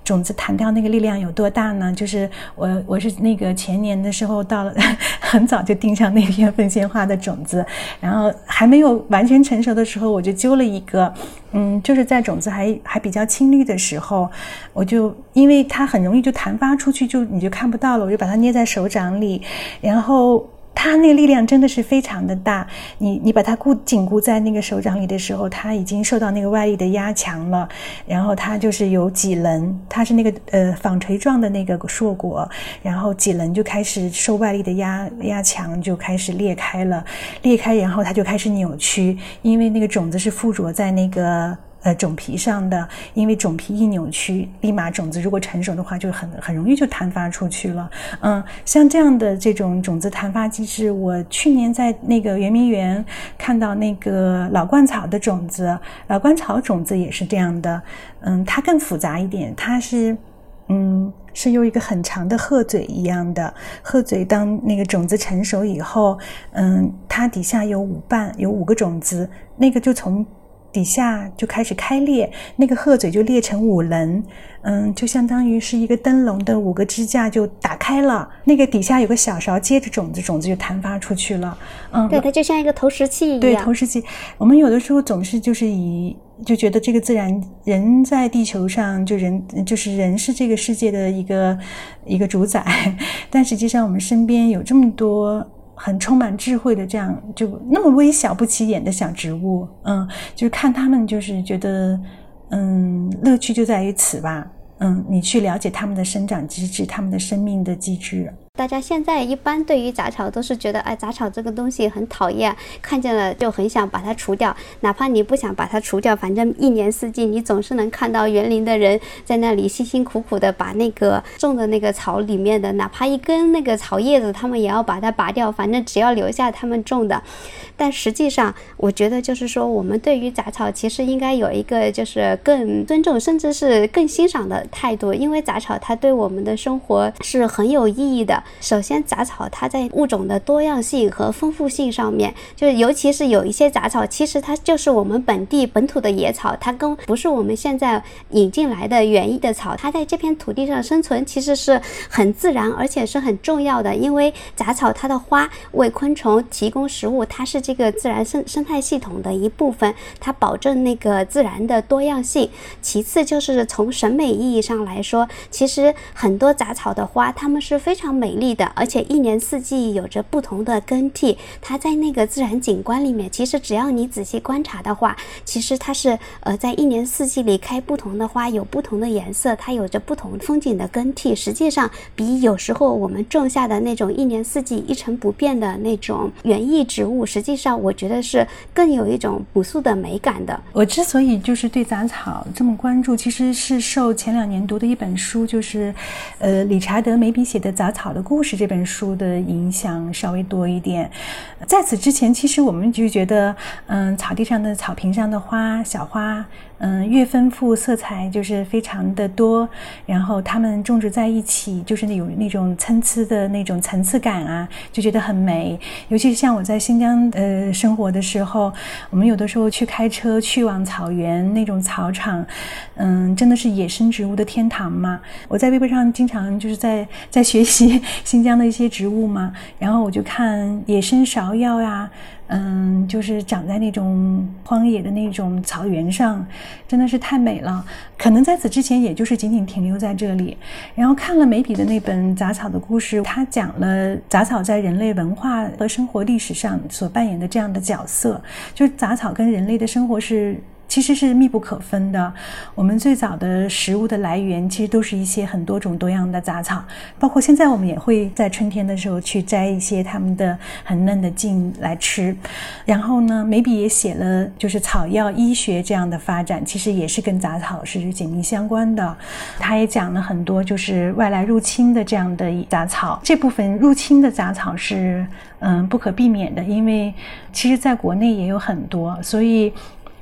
种子弹跳那个力量有多大呢，就是我我是那个前年的时候到了，很早就盯上那片凤仙花的种子，然后还没有完全成熟的时候，我就揪了一个，嗯，就是在种子还还比较青绿的时候，我就因为它很容易就弹发出去，就你就看不到了，我就把它捏在手掌里，然后它那个力量真的是非常的大，你你把它固紧固在那个手掌里的时候，它已经受到那个外力的压强了，然后它就是有几棱，它是那个呃纺锤状的那个硕果，然后几棱就开始受外力的压压强就开始裂开了，裂开然后它就开始扭曲，因为那个种子是附着在那个呃，种皮上的，因为种皮一扭曲，立马种子如果成熟的话，就很很容易就弹发出去了。嗯，像这样的这种种子弹发机制，我去年在那个圆明园看到那个老鹳草的种子，老鹳草种子也是这样的。嗯，它更复杂一点，它是，嗯。是用一个很长的鹤嘴一样的，鹤嘴当那个种子成熟以后，嗯，它底下有五瓣，有五个种子，那个就从底下就开始开裂，那个鹤嘴就裂成五棱，嗯，就相当于是一个灯笼的五个支架就打开了，那个底下有个小勺接着种子，种子就弹发出去了。嗯，对，它就像一个投石器一样。对，投石器。我们有的时候总是就是以就觉得这个自然人在地球上就人就是人是这个世界的一个一个主宰，但实际上我们身边有这么多很充满智慧的这样就那么微小不起眼的小植物，嗯，就是看他们就是觉得，嗯，乐趣就在于此吧，嗯，你去了解他们的生长机制，他们的生命的机制。大家现在一般对于杂草都是觉得，哎，杂草这个东西很讨厌，看见了就很想把它除掉，哪怕你不想把它除掉，反正一年四季你总是能看到园林的人在那里辛辛苦苦的把那个种的那个草里面的哪怕一根那个草叶子他们也要把它拔掉，反正只要留下他们种的。但实际上我觉得就是说，我们对于杂草其实应该有一个就是更尊重甚至是更欣赏的态度，因为杂草它对我们的生活是很有意义的。首先，杂草它在物种的多样性和丰富性上面，就是尤其是有一些杂草其实它就是我们本地本土的野草，它跟不是我们现在引进来的园艺的草，它在这片土地上生存其实是很自然而且是很重要的。因为杂草它的花为昆虫提供食物，它是这个自然 生, 生态系统的一部分，它保证那个自然的多样性。其次就是从审美意义上来说，其实很多杂草的花它们是非常美丽的，而且一年四季有着不同的更替，它在那个自然景观里面，其实只要你仔细观察的话，其实它是呃在一年四季里开不同的花，有不同的颜色，它有着不同风景的更替。实际上比有时候我们种下的那种一年四季一成不变的那种园艺植物，实际上我觉得是更有一种朴素的美感的。我之所以就是对杂草这么关注，其实是受前两年读的一本书，就是呃理查德梅比写的《杂草的故事》这本书的影响稍微多一点。在此之前，其实我们就觉得，嗯，草地上的草坪上的花，小花，嗯，越丰富色彩就是非常的多，然后它们种植在一起，就是有那种参差的那种层次感啊，就觉得很美。尤其是像我在新疆呃生活的时候，我们有的时候去开车去往草原那种草场，嗯，真的是野生植物的天堂嘛。我在微博上经常就是在在学习新疆的一些植物嘛，然后我就看野生芍药呀、啊，嗯，就是长在那种荒野的那种草原上，真的是太美了。可能在此之前，也就是仅仅停留在这里。然后看了梅比的那本《杂草的故事》，他讲了杂草在人类文化和生活历史上所扮演的这样的角色，就是杂草跟人类的生活是。 其实是密不可分的。我们最早的食物的来源，其实都是一些很多种多样的杂草，包括现在我们也会在春天的时候去摘一些它们的很嫩的茎来吃。然后呢，梅比也写了，就是草药医学这样的发展，其实也是跟杂草是紧密相关的。他也讲了很多就是外来入侵的这样的杂草，这部分入侵的杂草是嗯不可避免的，因为其实在国内也有很多，所以。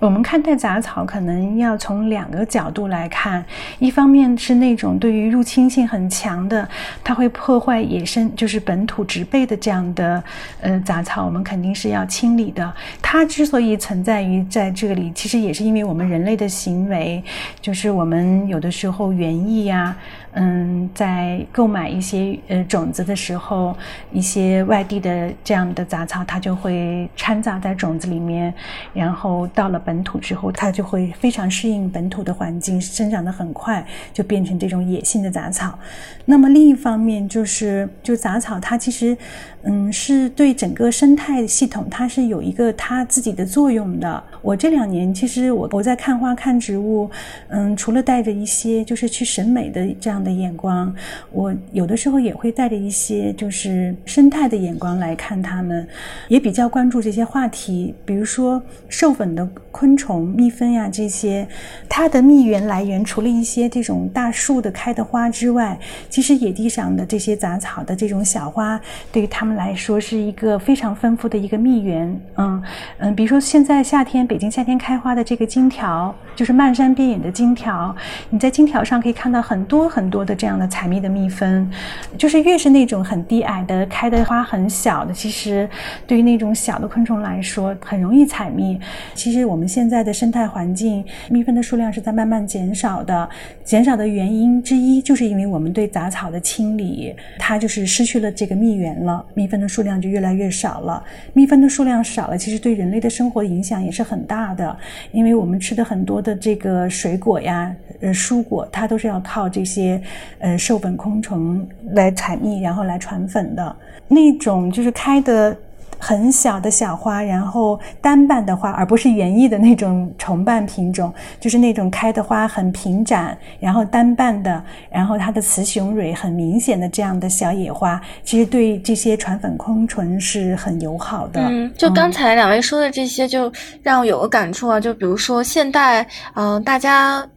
我们看待杂草，可能要从两个角度来看。一方面是那种对于入侵性很强的，它会破坏野生，就是本土植被的这样的呃杂草，我们肯定是要清理的。它之所以存在于在这里，其实也是因为我们人类的行为，就是我们有的时候园艺呀、啊，嗯，在购买一些呃种子的时候，一些外地的这样的杂草，它就会掺杂在种子里面，然后到了。 本土之后，它就会非常适应本土的环境，生长得很快，就变成这种野性的杂草。那么另一方面，就是就杂草，它其实，嗯，是对整个生态系统，它是有一个它自己的作用的。我这两年其实我我在看花看植物，嗯，除了带着一些就是去审美的这样的眼光，我有的时候也会带着一些就是生态的眼光来看它们，也比较关注这些话题，比如说授粉的。 昆虫、蜜蜂呀、啊，这些它的蜜源来源，除了一些这种大树的开的花之外，其实野地上的这些杂草的这种小花，对于它们来说是一个非常丰富的一个蜜源。嗯嗯，比如说现在夏天，北京夏天开花的这个金条，就是漫山遍野的金条，你在金条上可以看到很多很多的这样的采蜜的蜜蜂。就是越是那种很低矮的、开的花很小的，其实对于那种小的昆虫来说，很容易采蜜。其实我们。 现在的生态环境，蜜蜂的数量是在慢慢减少的。减少的原因之一，就是因为我们对杂草的清理，它就是失去了这个蜜源了，蜜蜂的数量就越来越少了。蜜蜂的数量少了，其实对人类的生活影响也是很大的，因为我们吃的很多的这个水果呀、呃蔬果，它都是要靠这些呃授粉昆虫来采蜜，然后来传粉的。那种就是开的。 很小的小花，然后单瓣的花，而不是园艺的那种重瓣品种，就是那种开的花很平展，然后单瓣的，然后它的雌雄蕊很明显的这样的小野花，其实对这些传粉昆虫是很友好的。嗯，就刚才两位说的这些，就让我有个感触啊，就比如说现代，嗯、呃，大家。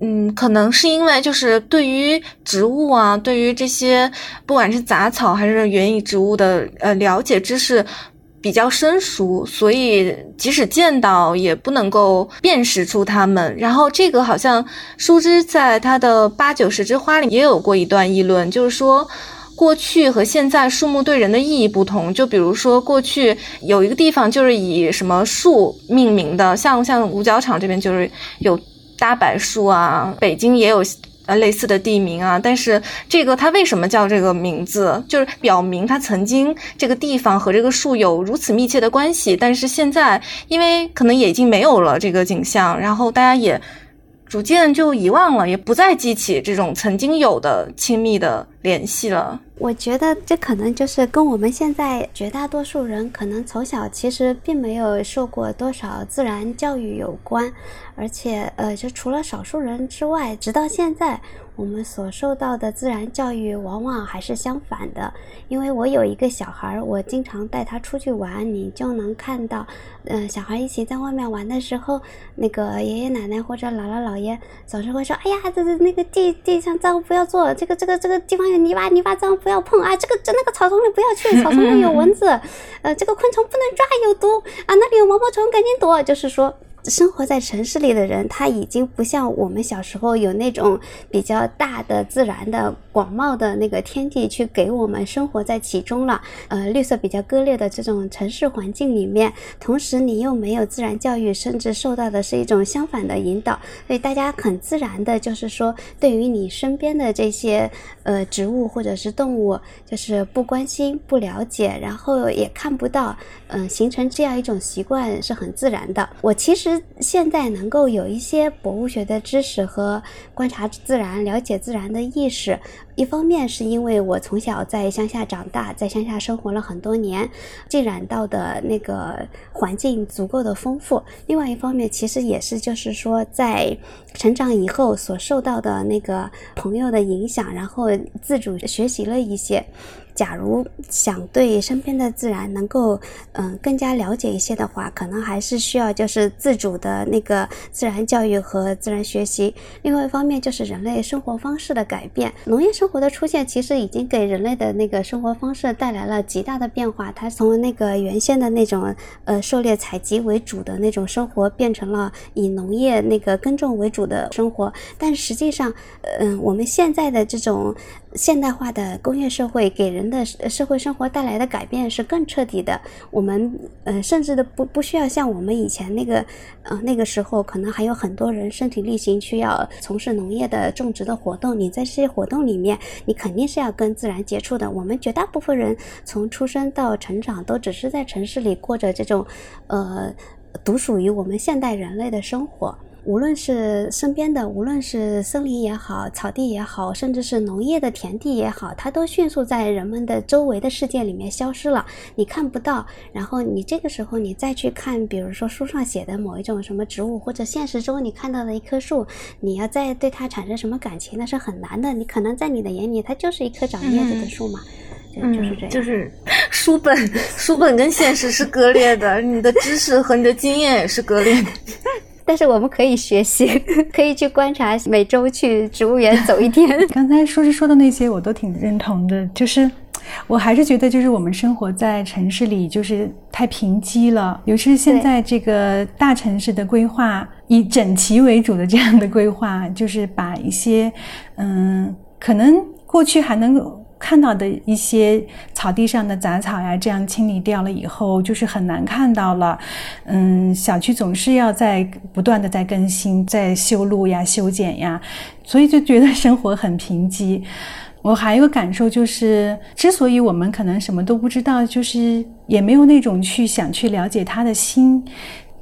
嗯，可能是因为就是对于植物啊，对于这些不管是杂草还是园艺植物的呃了解知识比较生疏，所以即使见到也不能够辨识出它们。然后这个好像树枝在它的八九十枝花里也有过一段议论，就是说。 过去和现在树木对人的意义不同，就比如说过去有一个地方就是以什么树命名的，像像五角场这边就是有大柏树啊，北京也有呃类似的地名啊，但是这个它为什么叫这个名字，就是表明它曾经这个地方和这个树有如此密切的关系，但是现在因为可能也已经没有了这个景象，然后大家也。 逐渐就遗忘了，也不再记起这种曾经有的亲密的联系了。我觉得这可能就是跟我们现在绝大多数人可能从小其实并没有受过多少自然教育有关，而且呃，就除了少数人之外，直到现在我们所受到的自然教育往往还是相反的。因为我有一个小孩，我经常带他出去玩，你就能看到，嗯、呃，小孩一起在外面玩的时候，那个爷爷奶奶或者姥姥姥爷。 总是会说：“哎呀，这这那个地地上脏不要坐，这个这个这个地方有泥巴，泥巴脏不要碰啊！这个这那个草丛里不要去，草丛里有蚊子，呃，这个昆虫不能抓，有毒啊！那里有毛毛虫，赶紧躲！”就是说。 生活在城市里的人，他已经不像我们小时候有那种比较大的自然的广袤的那个天地去给我们生活在其中了。呃，绿色比较割裂的这种城市环境里面，同时你又没有自然教育，甚至受到的是一种相反的引导，所以大家很自然的就是说，对于你身边的这些呃植物或者是动物，就是不关心、不了解，然后也看不到，嗯、呃，形成这样一种习惯是很自然的。我其实现在能够有一些博物学的知识和观察自然、了解自然的意识，一方面是因为我从小在乡下长大，在乡下生活了很多年，浸染到的那个环境足够的丰富；另外一方面，其实也是就是说，在成长以后所受到的那个朋友的影响，然后自主学习了一些。假如想对身边的自然能够嗯更加了解一些的话，可能还是需要就是自主的那个自然教育和自然学习。另外一方面就是人类生活方式的改变，农业生活的出现其实已经给人类的那个生活方式带来了极大的变化。它从那个原先的那种呃狩猎采集为主的那种生活，变成了以农业那个耕种为主的生活。但实际上，嗯、呃，我们现在的这种现代化的工业社会给人的社会生活带来的改变是更彻底的。我们呃甚至的不不需要像我们以前那个呃那个时候，可能还有很多人身体力行需要从事农业的种植的活动。你在这些活动里面，你肯定是要跟自然接触的。我们绝大部分人从出生到成长都只是在城市里过着这种呃独属于我们现代人类的生活。无论是身边的，无论是森林也好，草地也好，甚至是农业的田地也好，它都迅速在人们的周围的世界里面消失了，你看不到。然后你这个时候你再去看，比如说书上写的某一种什么植物，或者现实中你看到的一棵树，你要再对它产生什么感情，那是很难的。你可能在你的眼里，它就是一棵长叶子的树嘛。嗯嗯，就是这样，就是书本，书本跟现实是割裂的，你的知识和你的经验也是割裂的。但是我们可以学习，可以去观察，每周去植物园走一天。刚才说是说的那些，我都挺认同的，就是。我还是觉得就是我们生活在城市里就是太贫瘠了，尤其是现在这个大城市的规划，以整齐为主的这样的规划，就是把一些嗯可能过去还能够看到的一些草地上的杂草呀，这样清理掉了以后，就是很难看到了。嗯，小区总是要在不断的在更新，在修路呀、修剪呀，所以就觉得生活很贫瘠。我还有个感受就是，之所以我们可能什么都不知道，就是也没有那种去想去了解他的心。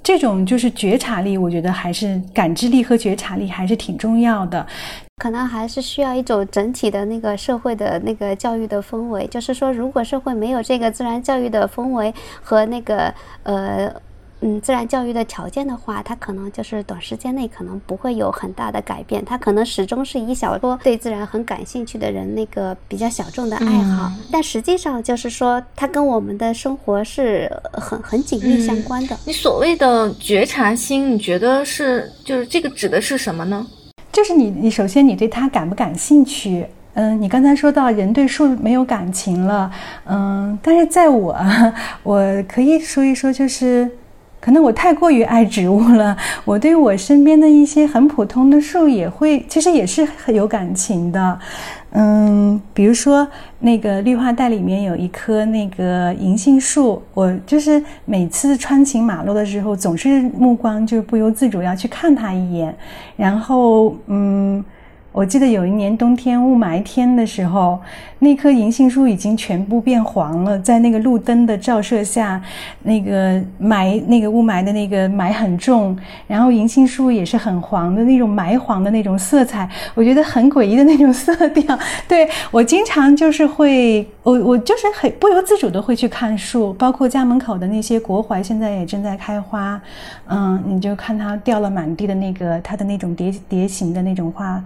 这种就是觉察力，我觉得还是感知力和觉察力还是挺重要的。可能还是需要一种整体的那个社会的那个教育的氛围，就是说，如果社会没有这个自然教育的氛围和那个呃嗯自然教育的条件的话，它可能就是短时间内可能不会有很大的改变。它可能始终是一小撮对自然很感兴趣的人那个比较小众的爱好，嗯、但实际上就是说，它跟我们的生活是很很紧密相关的。嗯、你所谓的觉察心，你觉得是就是这个指的是什么呢？就是你，你首先你对它感不感兴趣？嗯，你刚才说到人对树没有感情了，嗯，但是在我，我可以说一说，就是可能我太过于爱植物了，我对我身边的一些很普通的树也会，其实也是很有感情的。嗯，比如说那个绿化带里面有一棵那个银杏树，我就是每次穿行马路的时候，总是目光就不由自主要去看它一眼。然后，嗯，我记得有一年冬天雾霾天的时候，那棵银杏树已经全部变黄了，在那个路灯的照射下，那个霾那个雾霾的那个霾很重，然后银杏树也是很黄的那种霾黄的那种色彩，我觉得很诡异的那种色调。对，我经常就是会我我就是很不由自主的会去看树，包括家门口的那些国槐现在也正在开花，嗯，你就看它掉了满地的那个它的那种蝶蝶形的那种花。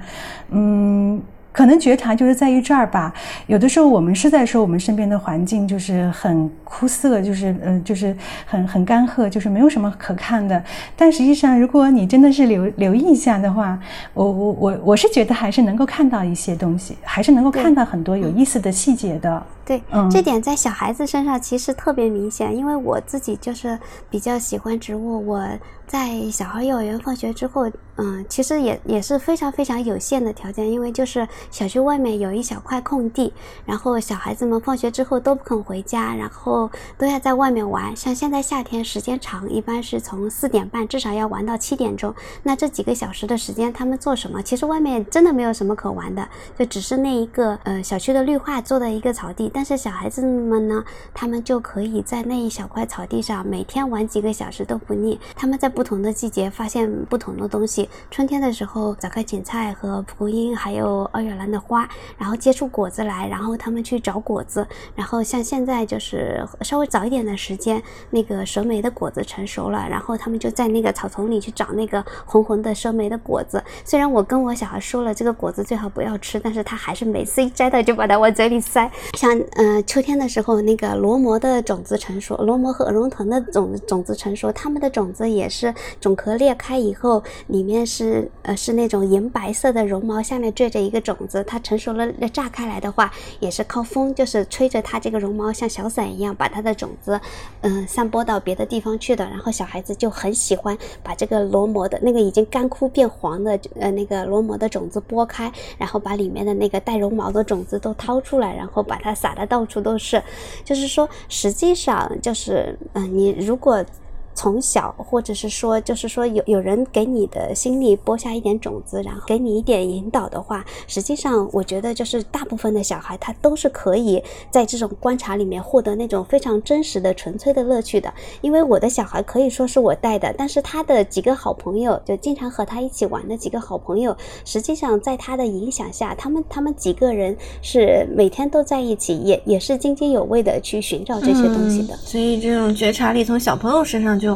嗯，可能觉察就是在于这儿吧。有的时候我们是在说我们身边的环境就是很枯涩，就是嗯、呃，就是很很干涸，就是没有什么可看的。但实际上，如果你真的是留留意一下的话，我我我我是觉得还是能够看到一些东西，还是能够看到很多有意思的细节的。对，嗯、这点在小孩子身上其实特别明显，因为我自己就是比较喜欢植物，我在小孩幼儿园放学之后，嗯，其实也也是非常非常有限的条件，因为就是小区外面有一小块空地，然后小孩子们放学之后都不肯回家，然后都要在外面玩。像现在夏天时间长，一般是从四点半至少要玩到七点钟，那这几个小时的时间他们做什么？其实外面真的没有什么可玩的，就只是那一个呃小区的绿化做的一个草地，但是小孩子们呢，他们就可以在那一小块草地上每天玩几个小时都不腻。他们在不同的季节发现不同的东西，春天的时候找开芹菜和蒲公英还有二月兰的花，然后结出果子来，然后他们去找果子。然后像现在就是稍微早一点的时间，那个蛇莓的果子成熟了，然后他们就在那个草丛里去找那个红红的蛇莓的果子。虽然我跟我小孩说了这个果子最好不要吃，但是他还是每次一摘到就把它往嘴里塞。像呃秋天的时候，那个罗摩的种子成熟，罗摩和鹅绒藤的种种子成熟，它们的种子也是种壳裂开以后，里面是呃是那种银白色的绒毛，下面缀着一个种子，它成熟了炸开来的话，也是靠风就是吹着它这个绒毛像小伞一样把它的种子嗯、呃、散播到别的地方去的。然后小孩子就很喜欢把这个罗摩的那个已经干枯变黄的呃那个罗摩的种子剥开，然后把里面的那个带绒毛的种子都掏出来，然后把它撒得到处都是。就是说实际上就是嗯、呃、你如果从小或者是说就是说有有人给你的心里播下一点种子，然后给你一点引导的话，实际上我觉得就是大部分的小孩他都是可以在这种观察里面获得那种非常真实的纯粹的乐趣的。因为我的小孩可以说是我带的，但是他的几个好朋友，就经常和他一起玩的几个好朋友，实际上在他的影响下，他们他们几个人是每天都在一起，也也是津津有味的去寻找这些东西的、嗯、所以这种觉察力从小朋友身上就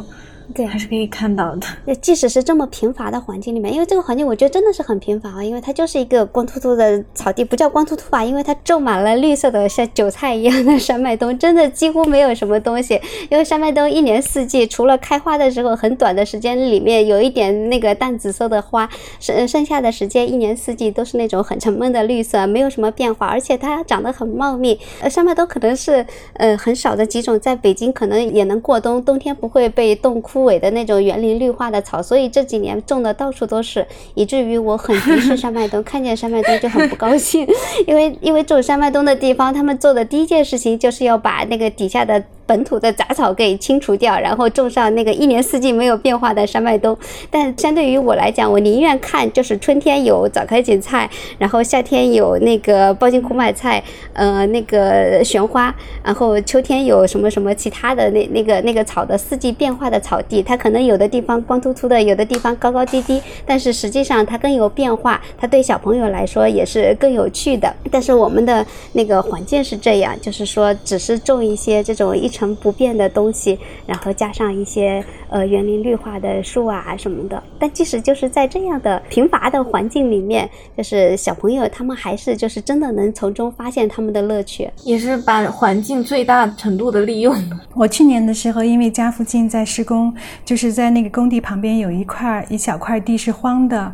对，还是可以看到的。即使是这么贫乏的环境里面，因为这个环境我觉得真的是很贫乏啊，因为它就是一个光秃秃的草地，不叫光秃秃吧，因为它种满了绿色的像韭菜一样的山脉冬，真的几乎没有什么东西。因为山脉冬一年四季，除了开花的时候很短的时间里面有一点那个淡紫色的花，剩下的时间一年四季都是那种很沉闷的绿色，没有什么变化，而且它长得很茂密。山脉冬可能是呃很少的几种，在北京可能也能过冬，冬天不会被冻枯枯萎的那种园林绿化的草，所以这几年种的到处都是，以至于我很敌视山脉冬，看见山脉冬就很不高兴，因为因为种山脉冬的地方，他们做的第一件事情就是要把那个底下的本土的杂草给清除掉，然后种上那个一年四季没有变化的山脉冬。但相对于我来讲，我宁愿看就是春天有早开芹菜，然后夏天有那个抱茎苦买菜，呃，那个玄花，然后秋天有什么什么其他的那那个那个草的四季变化的草地。它可能有的地方光秃秃的，有的地方高高低低，但是实际上它更有变化，它对小朋友来说也是更有趣的。但是我们的那个环境是这样，就是说只是种一些这种一成不变的东西，然后加上一些呃园林绿化的树啊什么的。但即使就是在这样的贫乏的环境里面，就是小朋友他们还是就是真的能从中发现他们的乐趣，也是把环境最大程度的利用。我去年的时候，因为家附近在施工，就是在那个工地旁边有一块一小块地是荒的，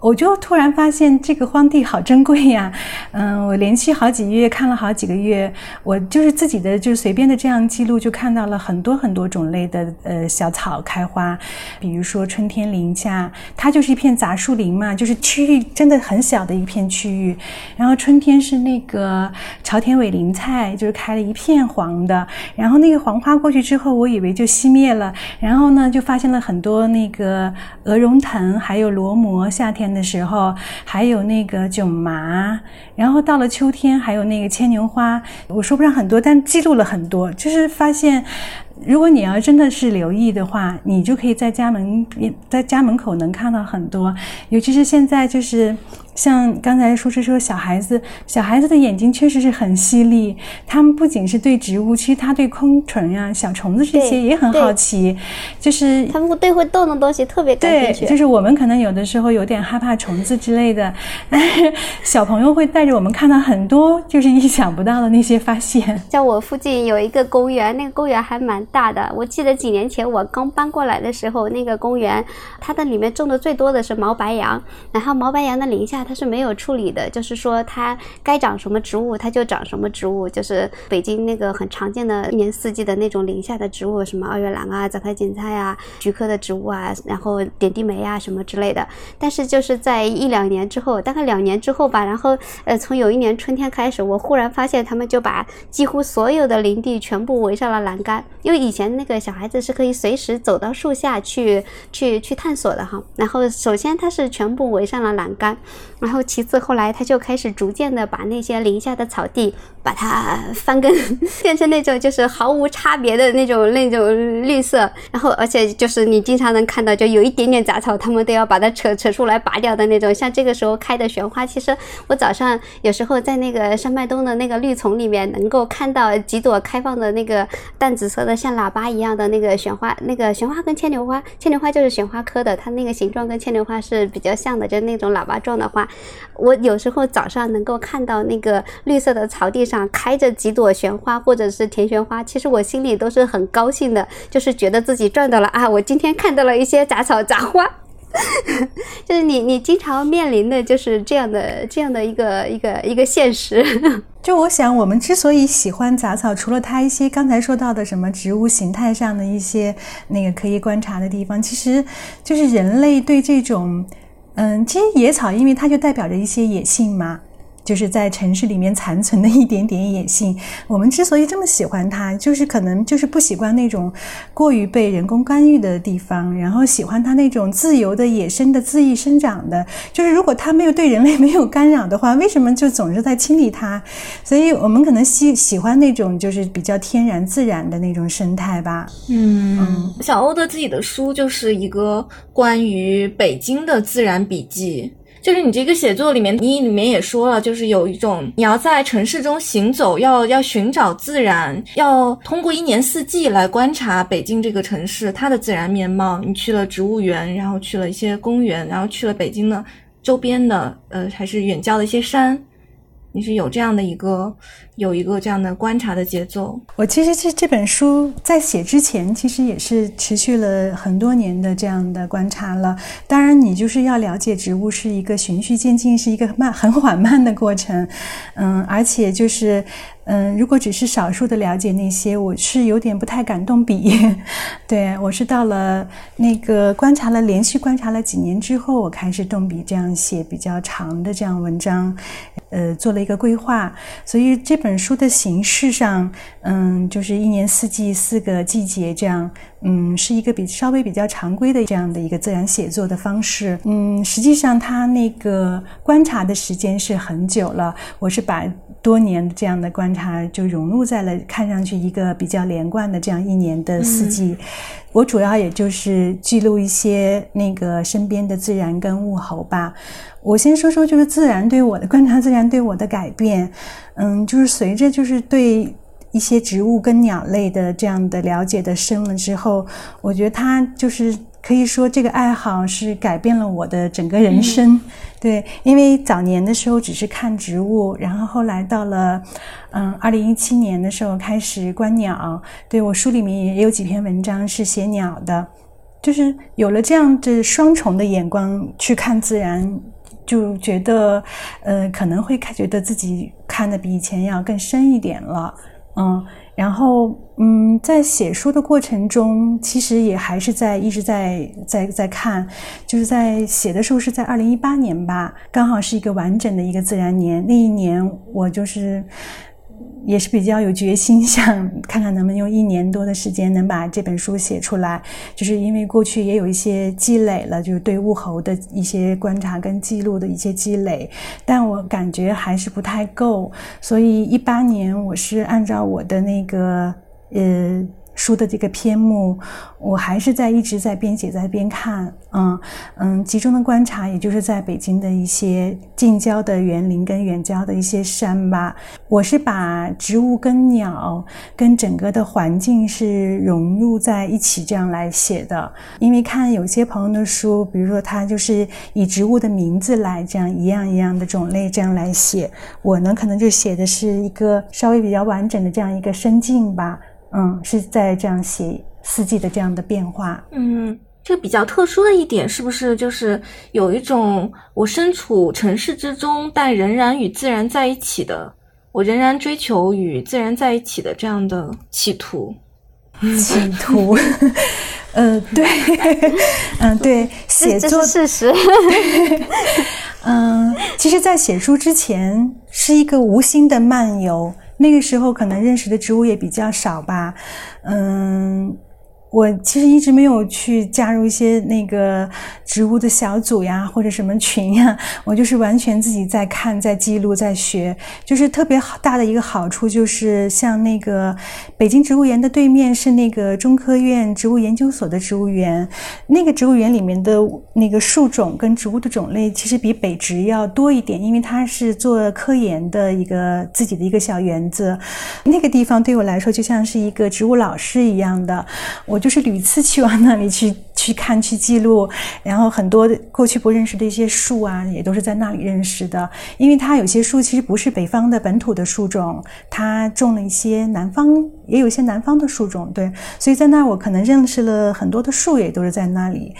我就突然发现这个荒地好珍贵呀、啊！嗯，我连续好几个月看了好几个月，我就是自己的就随便的这样记录，就看到了很多很多种类的呃小草开花，比如说春天林下，它就是一片杂树林嘛，就是区域真的很小的一片区域。然后春天是那个朝天尾林菜，就是开了一片黄的，然后那个黄花过去之后，我以为就熄灭了，然后呢就发现了很多那个鹅绒藤，还有罗摩，夏天的时候还有那个苎麻，然后到了秋天还有那个牵牛花。我说不上很多，但记录了很多，就是发现如果你要真的是留意的话，你就可以在家门在家门口能看到很多。尤其是现在就是像刚才舒诗说，小孩子小孩子的眼睛确实是很犀利，他们不仅是对植物，其实他对昆虫啊小虫子这些也很好奇，就是他们对会动的东西特别感兴趣。对，就是我们可能有的时候有点害怕虫子之类的，但是小朋友会带着我们看到很多就是意想不到的那些发现。像我附近有一个公园，那个公园还蛮大的，我记得几年前我刚搬过来的时候，那个公园它的里面种的最多的是毛白杨，然后毛白杨的林下下它是没有处理的，就是说它该长什么植物它就长什么植物，就是北京那个很常见的一年四季的那种林下的植物，什么二月兰啊、早开堇菜啊、菊科的植物啊，然后点地梅啊什么之类的。但是就是在一两年之后，大概两年之后吧，然后呃从有一年春天开始，我忽然发现他们就把几乎所有的林地全部围上了栏杆，因为以前那个小孩子是可以随时走到树下去去去探索的哈。然后首先它是全部围上了栏杆，然后其次后来它就开始逐渐的把那些林下的草地把它翻耕，变成那种就是毫无差别的那种那种绿色，然后而且就是你经常能看到就有一点点杂草他们都要把它扯扯出来拔掉的那种。像这个时候开的玄花，其实我早上有时候在那个山脉东的那个绿丛里面能够看到几朵开放的那个淡紫色的像喇叭一样的那个玄花，那个玄花跟牵牛花，牵牛花就是玄花科的，它那个形状跟牵牛花是比较像的，就是那种喇叭状的花。我有时候早上能够看到那个绿色的草地上开着几朵玄花或者是甜玄花，其实我心里都是很高兴的，就是觉得自己赚到了啊！我今天看到了一些杂草杂花。就是你你经常面临的就是这样的这样的一个一个一个现实。就我想我们之所以喜欢杂草，除了它一些刚才说到的什么植物形态上的一些那个可以观察的地方，其实就是人类对这种嗯，其实野草因为它就代表着一些野性嘛，就是在城市里面残存的一点点野性。我们之所以这么喜欢它，就是可能就是不习惯那种过于被人工干预的地方，然后喜欢它那种自由的野生的恣意生长的，就是如果它没有对人类没有干扰的话，为什么就总是在清理它？所以我们可能喜喜欢那种就是比较天然自然的那种生态吧。 嗯, 嗯小欧的自己的书就是一个关于北京的自然笔记，就是你这个写作里面，你里面也说了，就是有一种你要在城市中行走，要要寻找自然，要通过一年四季来观察北京这个城市它的自然面貌。你去了植物园，然后去了一些公园，然后去了北京的周边的呃还是远郊的一些山，你是有这样的一个有一个这样的观察的节奏。我其实这这本书在写之前其实也是持续了很多年的这样的观察了。当然你就是要了解植物是一个循序渐进，是一个慢很缓慢的过程。嗯，而且就是嗯，如果只是少数的了解那些，我是有点不太敢动笔。对，我是到了那个观察了连续观察了几年之后，我开始动笔这样写比较长的这样文章，呃，做了一个规划。所以这本书的形式上，嗯，就是一年四季四个季节这样，嗯，是一个比稍微比较常规的这样的一个自然写作的方式。嗯，实际上它那个观察的时间是很久了，我是把多年的这样的观察就融入在了看上去一个比较连贯的这样一年的四季。嗯，我主要也就是记录一些那个身边的自然跟物候吧。我先说说就是自然对我的观察，自然对我的改变。嗯，就是随着就是对一些植物跟鸟类的这样的了解的深了之后，我觉得它就是可以说这个爱好是改变了我的整个人生。嗯，对，因为早年的时候只是看植物，然后后来到了嗯二零一七年的时候开始观鸟。对，我书里面也有几篇文章是写鸟的，就是有了这样的双重的眼光去看自然，就觉得呃可能会觉得自己看的比以前要更深一点了。嗯，然后嗯，在写书的过程中，其实也还是在一直在在在看，就是在写的时候是在二零一八年吧，刚好是一个完整的一个自然年。那一年我就是也是比较有决心，想看看能不能用一年多的时间能把这本书写出来，就是因为过去也有一些积累了，就是对物候的一些观察跟记录的一些积累，但我感觉还是不太够，所以一八年我是按照我的那个呃书的这个篇目，我还是在一直在边写在边看。嗯嗯，集中的观察也就是在北京的一些近郊的园林跟远郊的一些山吧。我是把植物跟鸟跟整个的环境是融入在一起这样来写的，因为看有些朋友的书，比如说他就是以植物的名字来这样一样一样的种类这样来写，我呢可能就写的是一个稍微比较完整的这样一个生境吧。嗯，是在这样写四季的这样的变化。嗯，这比较特殊的一点是不是就是有一种我身处城市之中但仍然与自然在一起的，我仍然追求与自然在一起的这样的企图企图呃对嗯对，写作这是事实嗯，其实在写书之前是一个无心的漫游，那个时候可能认识的植物也比较少吧。嗯，我其实一直没有去加入一些那个植物的小组呀或者什么群呀，我就是完全自己在看在记录在学。就是特别大的一个好处就是像那个北京植物园的对面是那个中科院植物研究所的植物园，那个植物园里面的那个树种跟植物的种类其实比北植要多一点，因为它是做科研的一个自己的一个小园子。那个地方对我来说就像是一个植物老师一样的，我就是屡次去往那里去去看去记录，然后很多过去不认识的一些树啊也都是在那里认识的。因为它有些树其实不是北方的本土的树种，它种了一些南方，也有一些南方的树种，对，所以在那我可能认识了很多的树也都是在那里。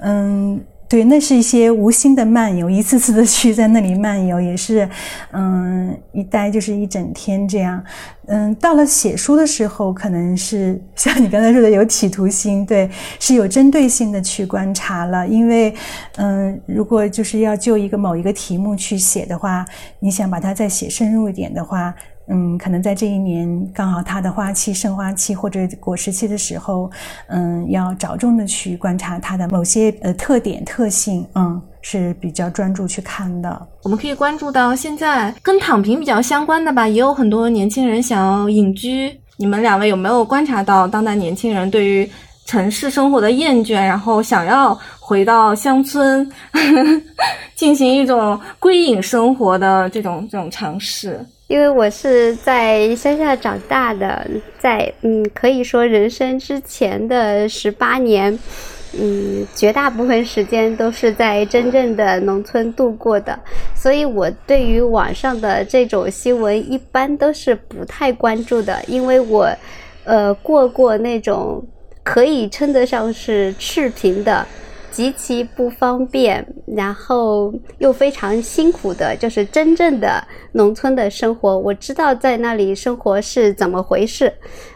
嗯，对，那是一些无心的漫游，一次次的去在那里漫游，也是嗯一待就是一整天这样。嗯，到了写书的时候可能是像你刚才说的有企图心，对，是有针对性的去观察了。因为嗯如果就是要就一个某一个题目去写的话，你想把它再写深入一点的话，嗯可能在这一年刚好它的花期盛花期或者果实期的时候，嗯要着重的去观察它的某些呃特点特性，嗯是比较专注去看的。我们可以关注到现在跟躺平比较相关的吧，也有很多年轻人想要隐居，你们两位有没有观察到当代年轻人对于城市生活的厌倦，然后想要回到乡村呵呵进行一种归隐生活的这种这种尝试？因为我是在乡下长大的，在嗯可以说人生之前的十八年，嗯绝大部分时间都是在真正的农村度过的，所以我对于网上的这种新闻一般都是不太关注的。因为我呃过过那种可以称得上是赤贫的，极其不方便然后又非常辛苦的就是真正的农村的生活，我知道在那里生活是怎么回事。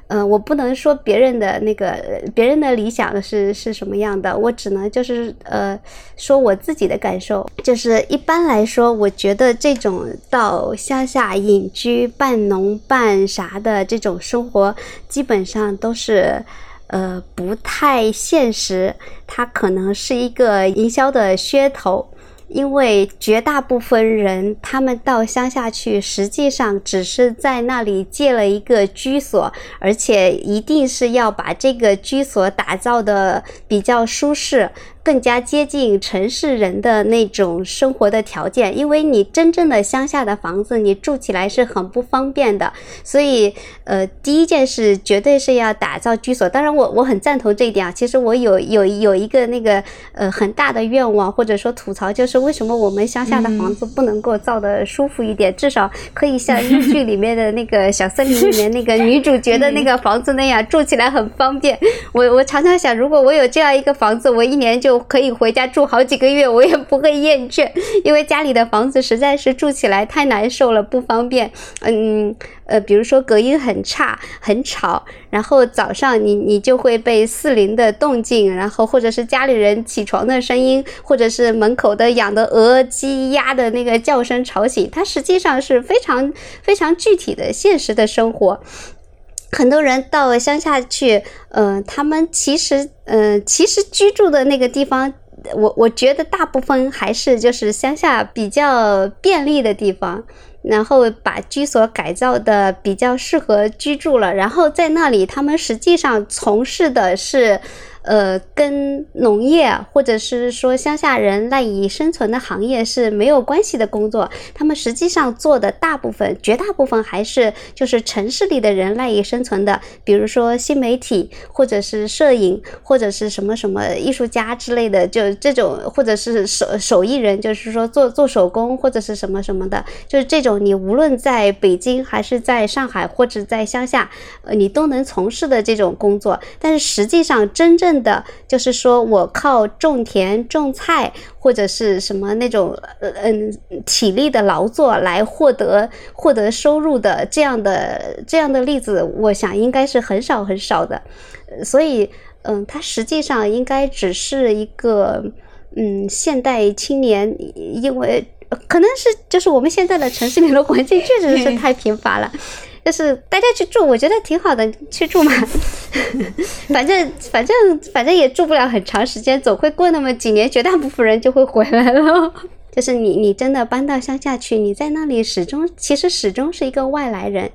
嗯、呃，我不能说别人的那个别人的理想是是什么样的，我只能就是呃说我自己的感受。就是一般来说我觉得这种到乡下隐居半农半啥的这种生活基本上都是呃，不太现实，它可能是一个营销的噱头。因为绝大部分人他们到乡下去实际上只是在那里借了一个居所，而且一定是要把这个居所打造的比较舒适，更加接近城市人的那种生活的条件。因为你真正的乡下的房子你住起来是很不方便的，所以呃，第一件事绝对是要打造居所。当然我我很赞同这一点啊。其实我有有有一个那个呃很大的愿望或者说吐槽，就是为什么我们乡下的房子不能够造得舒服一点、嗯、至少可以像英剧里面的那个小森林里面那个女主角的那个房子那样住起来很方便。我我常常想，如果我有这样一个房子，我一年就可以回家住好几个月，我也不会厌倦。因为家里的房子实在是住起来太难受了，不方便。嗯呃，比如说隔音很差很吵，然后早上你你就会被四邻的动静，然后或者是家里人起床的声音，或者是门口的养的鹅鸡鸭的那个叫声吵醒。它实际上是非常非常具体的现实的生活。很多人到乡下去，呃，他们其实，呃，其实居住的那个地方，我我觉得大部分还是就是乡下比较便利的地方，然后把居所改造的比较适合居住了，然后在那里他们实际上从事的是呃，跟农业或者是说乡下人赖以生存的行业是没有关系的工作。他们实际上做的大部分绝大部分还是就是城市里的人赖以生存的，比如说新媒体或者是摄影或者是什么什么艺术家之类的，就这种，或者是手手艺人，就是说做做手工或者是什么什么的，就是这种你无论在北京还是在上海或者在乡下、呃、你都能从事的这种工作。但是实际上真正分的，就是说我靠种田种菜或者是什么那种嗯体力的劳作来获得获得收入的这样的这样的例子，我想应该是很少很少的。所以嗯，它实际上应该只是一个嗯现代青年，因为可能是就是我们现在的城市里的环境确实是太贫乏了。就是大家去住，我觉得挺好的，去住嘛。反正反正反正也住不了很长时间，总会过那么几年，绝大部分人就会回来了。就是你你真的搬到乡下去，你在那里始终其实始终是一个外来人，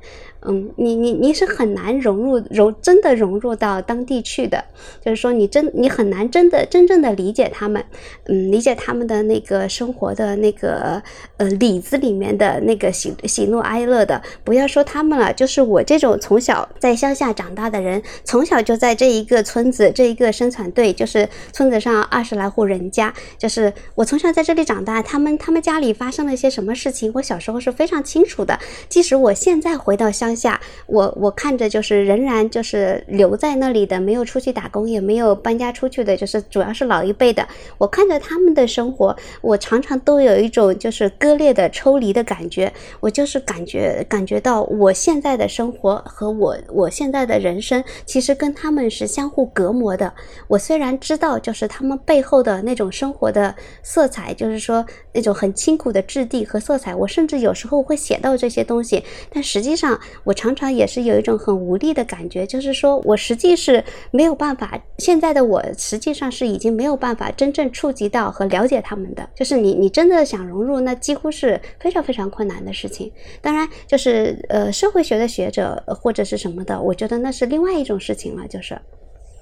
嗯，你你你是很难融入融真的融入到当地去的。就是说你真你很难真的真正的理解他们，嗯，理解他们的那个生活的那个呃里子里面的那个喜喜怒哀乐的。不要说他们了，就是我这种从小在乡下长大的人，从小就在这一个村子这一个生产队，就是村子上二十来户人家，就是我从小在这里长大，他们他们家里发生了些什么事情，我小时候是非常清楚的。即使我现在回到乡下，我我看着就是仍然就是留在那里的，没有出去打工，也没有搬家出去的，就是主要是老一辈的。我看着他们的生活，我常常都有一种就是割裂的抽离的感觉。我就是感觉感觉到我现在的生活和我我现在的人生，其实跟他们是相互隔膜的。我虽然知道就是他们背后的那种生活的色彩，就是说那种很辛苦的质地和色彩，我甚至有时候会写到这些东西，但实际上我常常也是有一种很无力的感觉，就是说我实际是没有办法，现在的我实际上是已经没有办法真正触及到和了解他们的。就是你你真的想融入，那几乎是非常非常困难的事情。当然就是呃社会学的学者或者是什么的，我觉得那是另外一种事情了。就是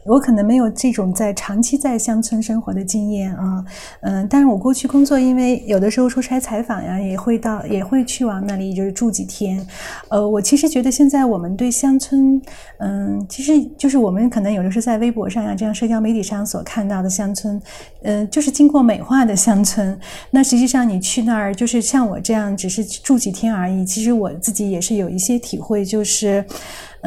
我可能没有这种在长期在乡村生活的经验啊，嗯，但是我过去工作，因为有的时候出差采访呀，也会到也会去往那里就是住几天，呃，我其实觉得现在我们对乡村，嗯，其实就是我们可能有的是在微博上呀，这样社交媒体上所看到的乡村，嗯，就是经过美化的乡村。那实际上你去那儿，就是像我这样只是住几天而已，其实我自己也是有一些体会，就是。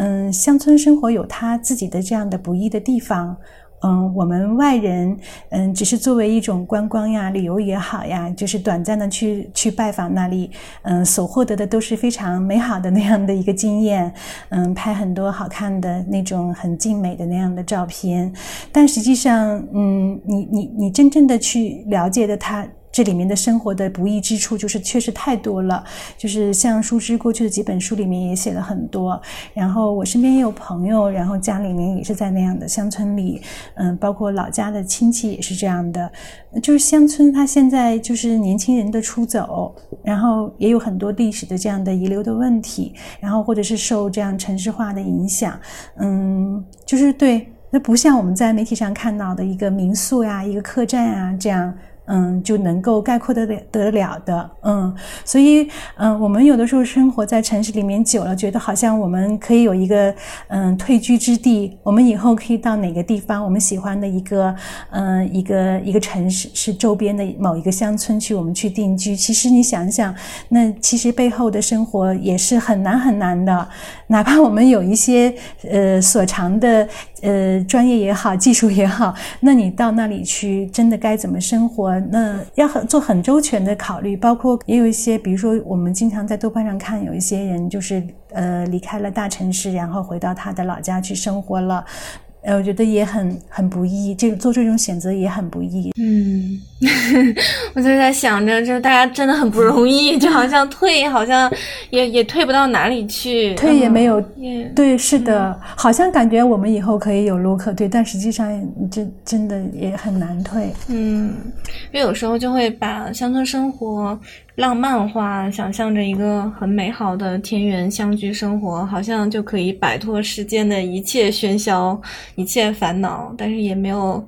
嗯，乡村生活有它自己的这样的不易的地方。嗯，我们外人，嗯，只是作为一种观光呀、旅游也好呀，就是短暂的去去拜访那里，嗯，所获得的都是非常美好的那样的一个经验，嗯，拍很多好看的那种很静美的那样的照片，但实际上，嗯，你你你真正的去了解的它。这里面的生活的不易之处就是确实太多了，就是像舒之过去的几本书里面也写了很多，然后我身边也有朋友，然后家里面也是在那样的乡村里，嗯，包括老家的亲戚也是这样的，就是乡村它现在就是年轻人的出走，然后也有很多历史的这样的遗留的问题，然后或者是受这样城市化的影响，嗯，就是对，那不像我们在媒体上看到的一个民宿呀、一个客栈啊这样。嗯，就能够概括得了得了的，嗯，所以，嗯，我们有的时候生活在城市里面久了，觉得好像我们可以有一个，嗯，退居之地，我们以后可以到哪个地方，我们喜欢的一个，嗯，一个一个城市是周边的某一个乡村去，我们去定居。其实你想想，那其实背后的生活也是很难很难的，哪怕我们有一些，呃，所长的。呃，专业也好，技术也好，那你到那里去，真的该怎么生活？那要很做很周全的考虑，包括也有一些，比如说我们经常在豆瓣上看，有一些人就是呃离开了大城市，然后回到他的老家去生活了。呃，我觉得也很很不易，这做这种选择也很不易。嗯，我就在想着，就是大家真的很不容易，就好像退，好像也也退不到哪里去，退也没有。嗯、对，是的、嗯，好像感觉我们以后可以有路可退，但实际上真真的也很难退。嗯，因为有时候就会把乡村生活。浪漫化，想象着一个很美好的田园乡居生活，好像就可以摆脱世间的一切喧嚣一切烦恼，但是也没有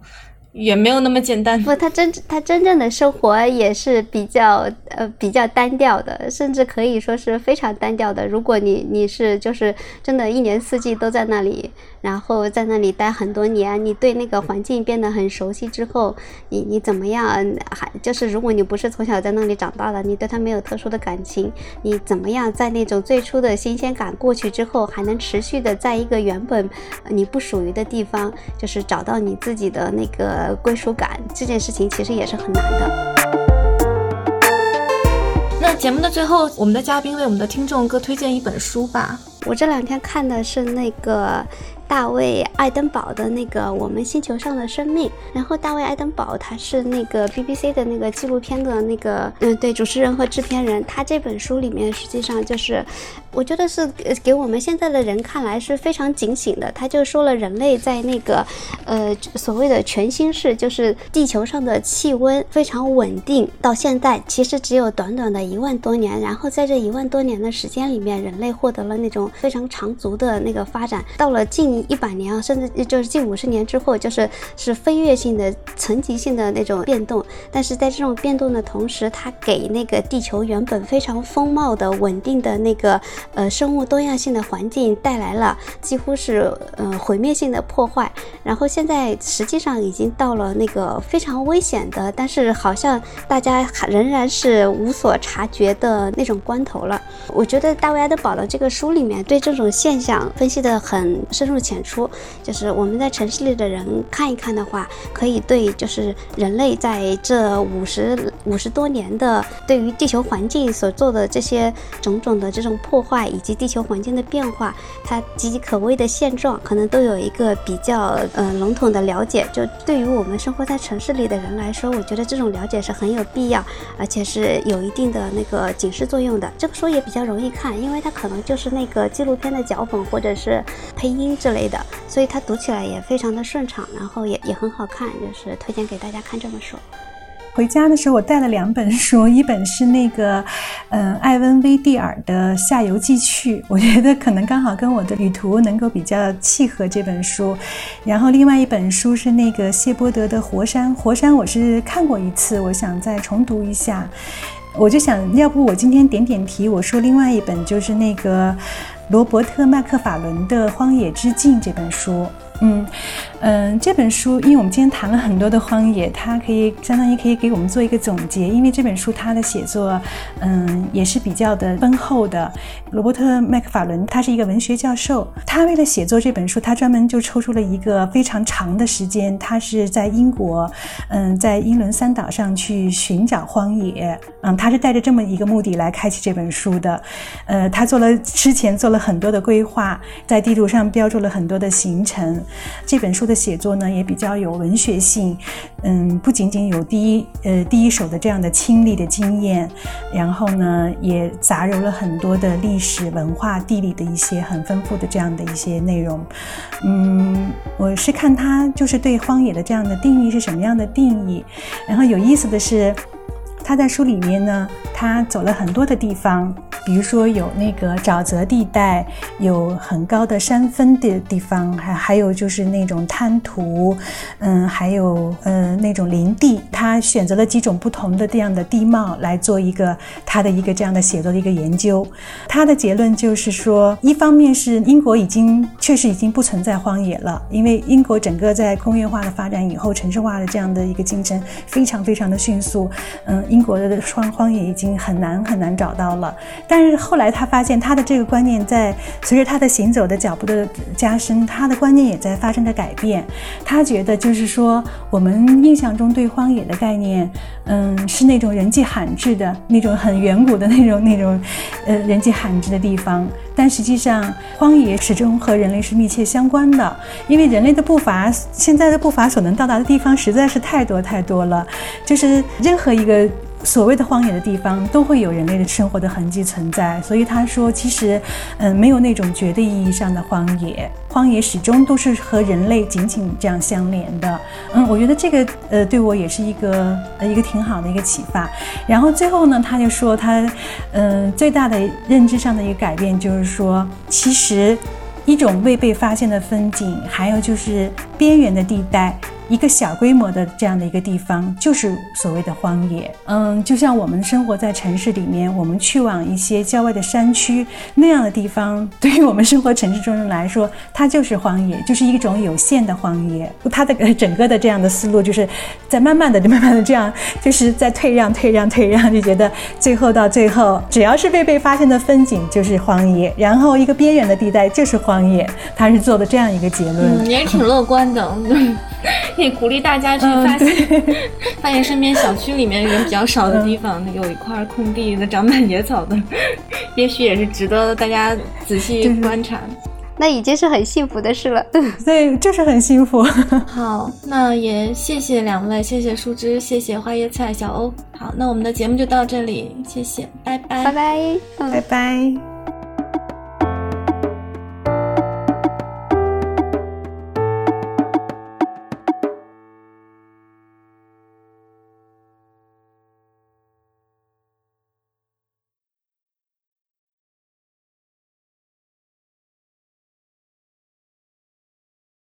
也没有那么简单。不，他真他真正的生活也是比较呃比较单调的，甚至可以说是非常单调的。如果你你是就是真的一年四季都在那里，然后在那里待很多年，你对那个环境变得很熟悉之后，你你怎么样还就是如果你不是从小在那里长大的，你对他没有特殊的感情，你怎么样在那种最初的新鲜感过去之后，还能持续的在一个原本你不属于的地方，就是找到你自己的那个呃，归属感，这件事情其实也是很难的。那节目的最后，我们的嘉宾为我们的听众各推荐一本书吧。我这两天看的是那个大卫爱登堡的那个《我们星球上的生命》，然后大卫爱登堡他是那个 B B C 的那个纪录片的那个嗯对主持人和制片人，他这本书里面实际上就是我觉得是给我们现在的人看来是非常警醒的，他就说了人类在那个呃所谓的全新世，就是地球上的气温非常稳定，到现在其实只有短短的一万多年，然后在这一万多年的时间里面，人类获得了那种非常长足的那个发展，到了近一百年啊，甚至就是近五十年之后，就是是飞跃性的层级性的那种变动，但是在这种变动的同时，它给那个地球原本非常丰茂的稳定的那个呃生物多样性的环境带来了几乎是呃毁灭性的破坏，然后现在实际上已经到了那个非常危险的，但是好像大家仍然是无所察觉的那种关头了。我觉得大卫·爱登堡的这个书里面对这种现象分析得很深入浅出，就是我们在城市里的人看一看的话，可以对就是人类在这五十五十多年的对于地球环境所做的这些种种的这种破坏，以及地球环境的变化它岌岌可危的现状，可能都有一个比较呃笼统的了解。就对于我们生活在城市里的人来说，我觉得这种了解是很有必要，而且是有一定的那个警示作用的。这个书也比较容易看，因为它可能就是那个纪录片的脚本或者是配音之类的，所以它读起来也非常的顺畅，然后也也很好看，就是推荐给大家看这本书。回家的时候我带了两本书，一本是那个嗯、呃、艾温威蒂尔的《下游记趣》，我觉得可能刚好跟我的旅途能够比较契合这本书，然后另外一本书是那个谢波德的《活山》。《活山》我是看过一次，我想再重读一下，我就想要不我今天点点题，我说另外一本就是那个罗伯特·麦克法伦的《荒野之境》这本书。嗯嗯，这本书因为我们今天谈了很多的荒野，它可以相当于可以给我们做一个总结，因为这本书它的写作嗯也是比较的丰厚的。罗伯特·麦克法伦他是一个文学教授，他为了写作这本书，他专门就抽出了一个非常长的时间，他是在英国嗯在英伦三岛上去寻找荒野，嗯他是带着这么一个目的来开启这本书的。呃他做了之前做了很多的规划，在地图上标注了很多的行程。这本书的写作呢也比较有文学性，嗯，不仅仅有第一呃第一手的这样的亲历的经验，然后呢也杂糅了很多的历史文化地理的一些很丰富的这样的一些内容。嗯，我是看它就是对荒野的这样的定义是什么样的定义，然后有意思的是他在书里面呢他走了很多的地方，比如说有那个沼泽地带，有很高的山峰的地方，还还有就是那种滩涂，嗯，还有呃那种林地，他选择了几种不同的这样的地貌来做一个他的一个这样的写作的一个研究。他的结论就是说，一方面是英国已经确实已经不存在荒野了，因为英国整个在工业化的发展以后，城市化的这样的一个进程非常非常的迅速，嗯，英国的荒荒野已经很难很难找到了。但是后来他发现他的这个观念在随着他的行走的脚步的加深，他的观念也在发生着改变。他觉得就是说我们印象中对荒野的概念嗯，是那种人迹罕至的那种很远古的那种那种呃人迹罕至的地方，但实际上荒野始终和人类是密切相关的，因为人类的步伐现在的步伐所能到达的地方实在是太多太多了，就是任何一个所谓的荒野的地方都会有人类的生活的痕迹存在。所以他说其实嗯，没有那种绝对意义上的荒野，荒野始终都是和人类紧紧这样相连的。嗯，我觉得这个呃对我也是一个呃一个挺好的一个启发。然后最后呢他就说他嗯、呃、最大的认知上的一个改变就是说，其实一种未被发现的风景，还有就是边缘的地带，一个小规模的这样的一个地方，就是所谓的荒野。嗯，就像我们生活在城市里面，我们去往一些郊外的山区那样的地方，对于我们生活城市中人来说，它就是荒野，就是一种有限的荒野。它的整个的这样的思路，就是在慢慢的、慢慢的这样，就是在退让、退让、退让，就觉得最后到最后，只要是被被发现的风景就是荒野，然后一个边缘的地带就是荒野。它是做的这样一个结论，嗯，也挺乐观的。也鼓励大家去发现，嗯，发现身边小区里面人比较少的地方，嗯，有一块空地的长满野草的，也许也是值得大家仔细观察，就是，那已经是很幸福的事了。对，就是很幸福。好，那也谢谢两位，谢谢树枝，谢谢花椰菜小欧。好，那我们的节目就到这里，谢谢，拜拜拜拜，嗯，拜拜。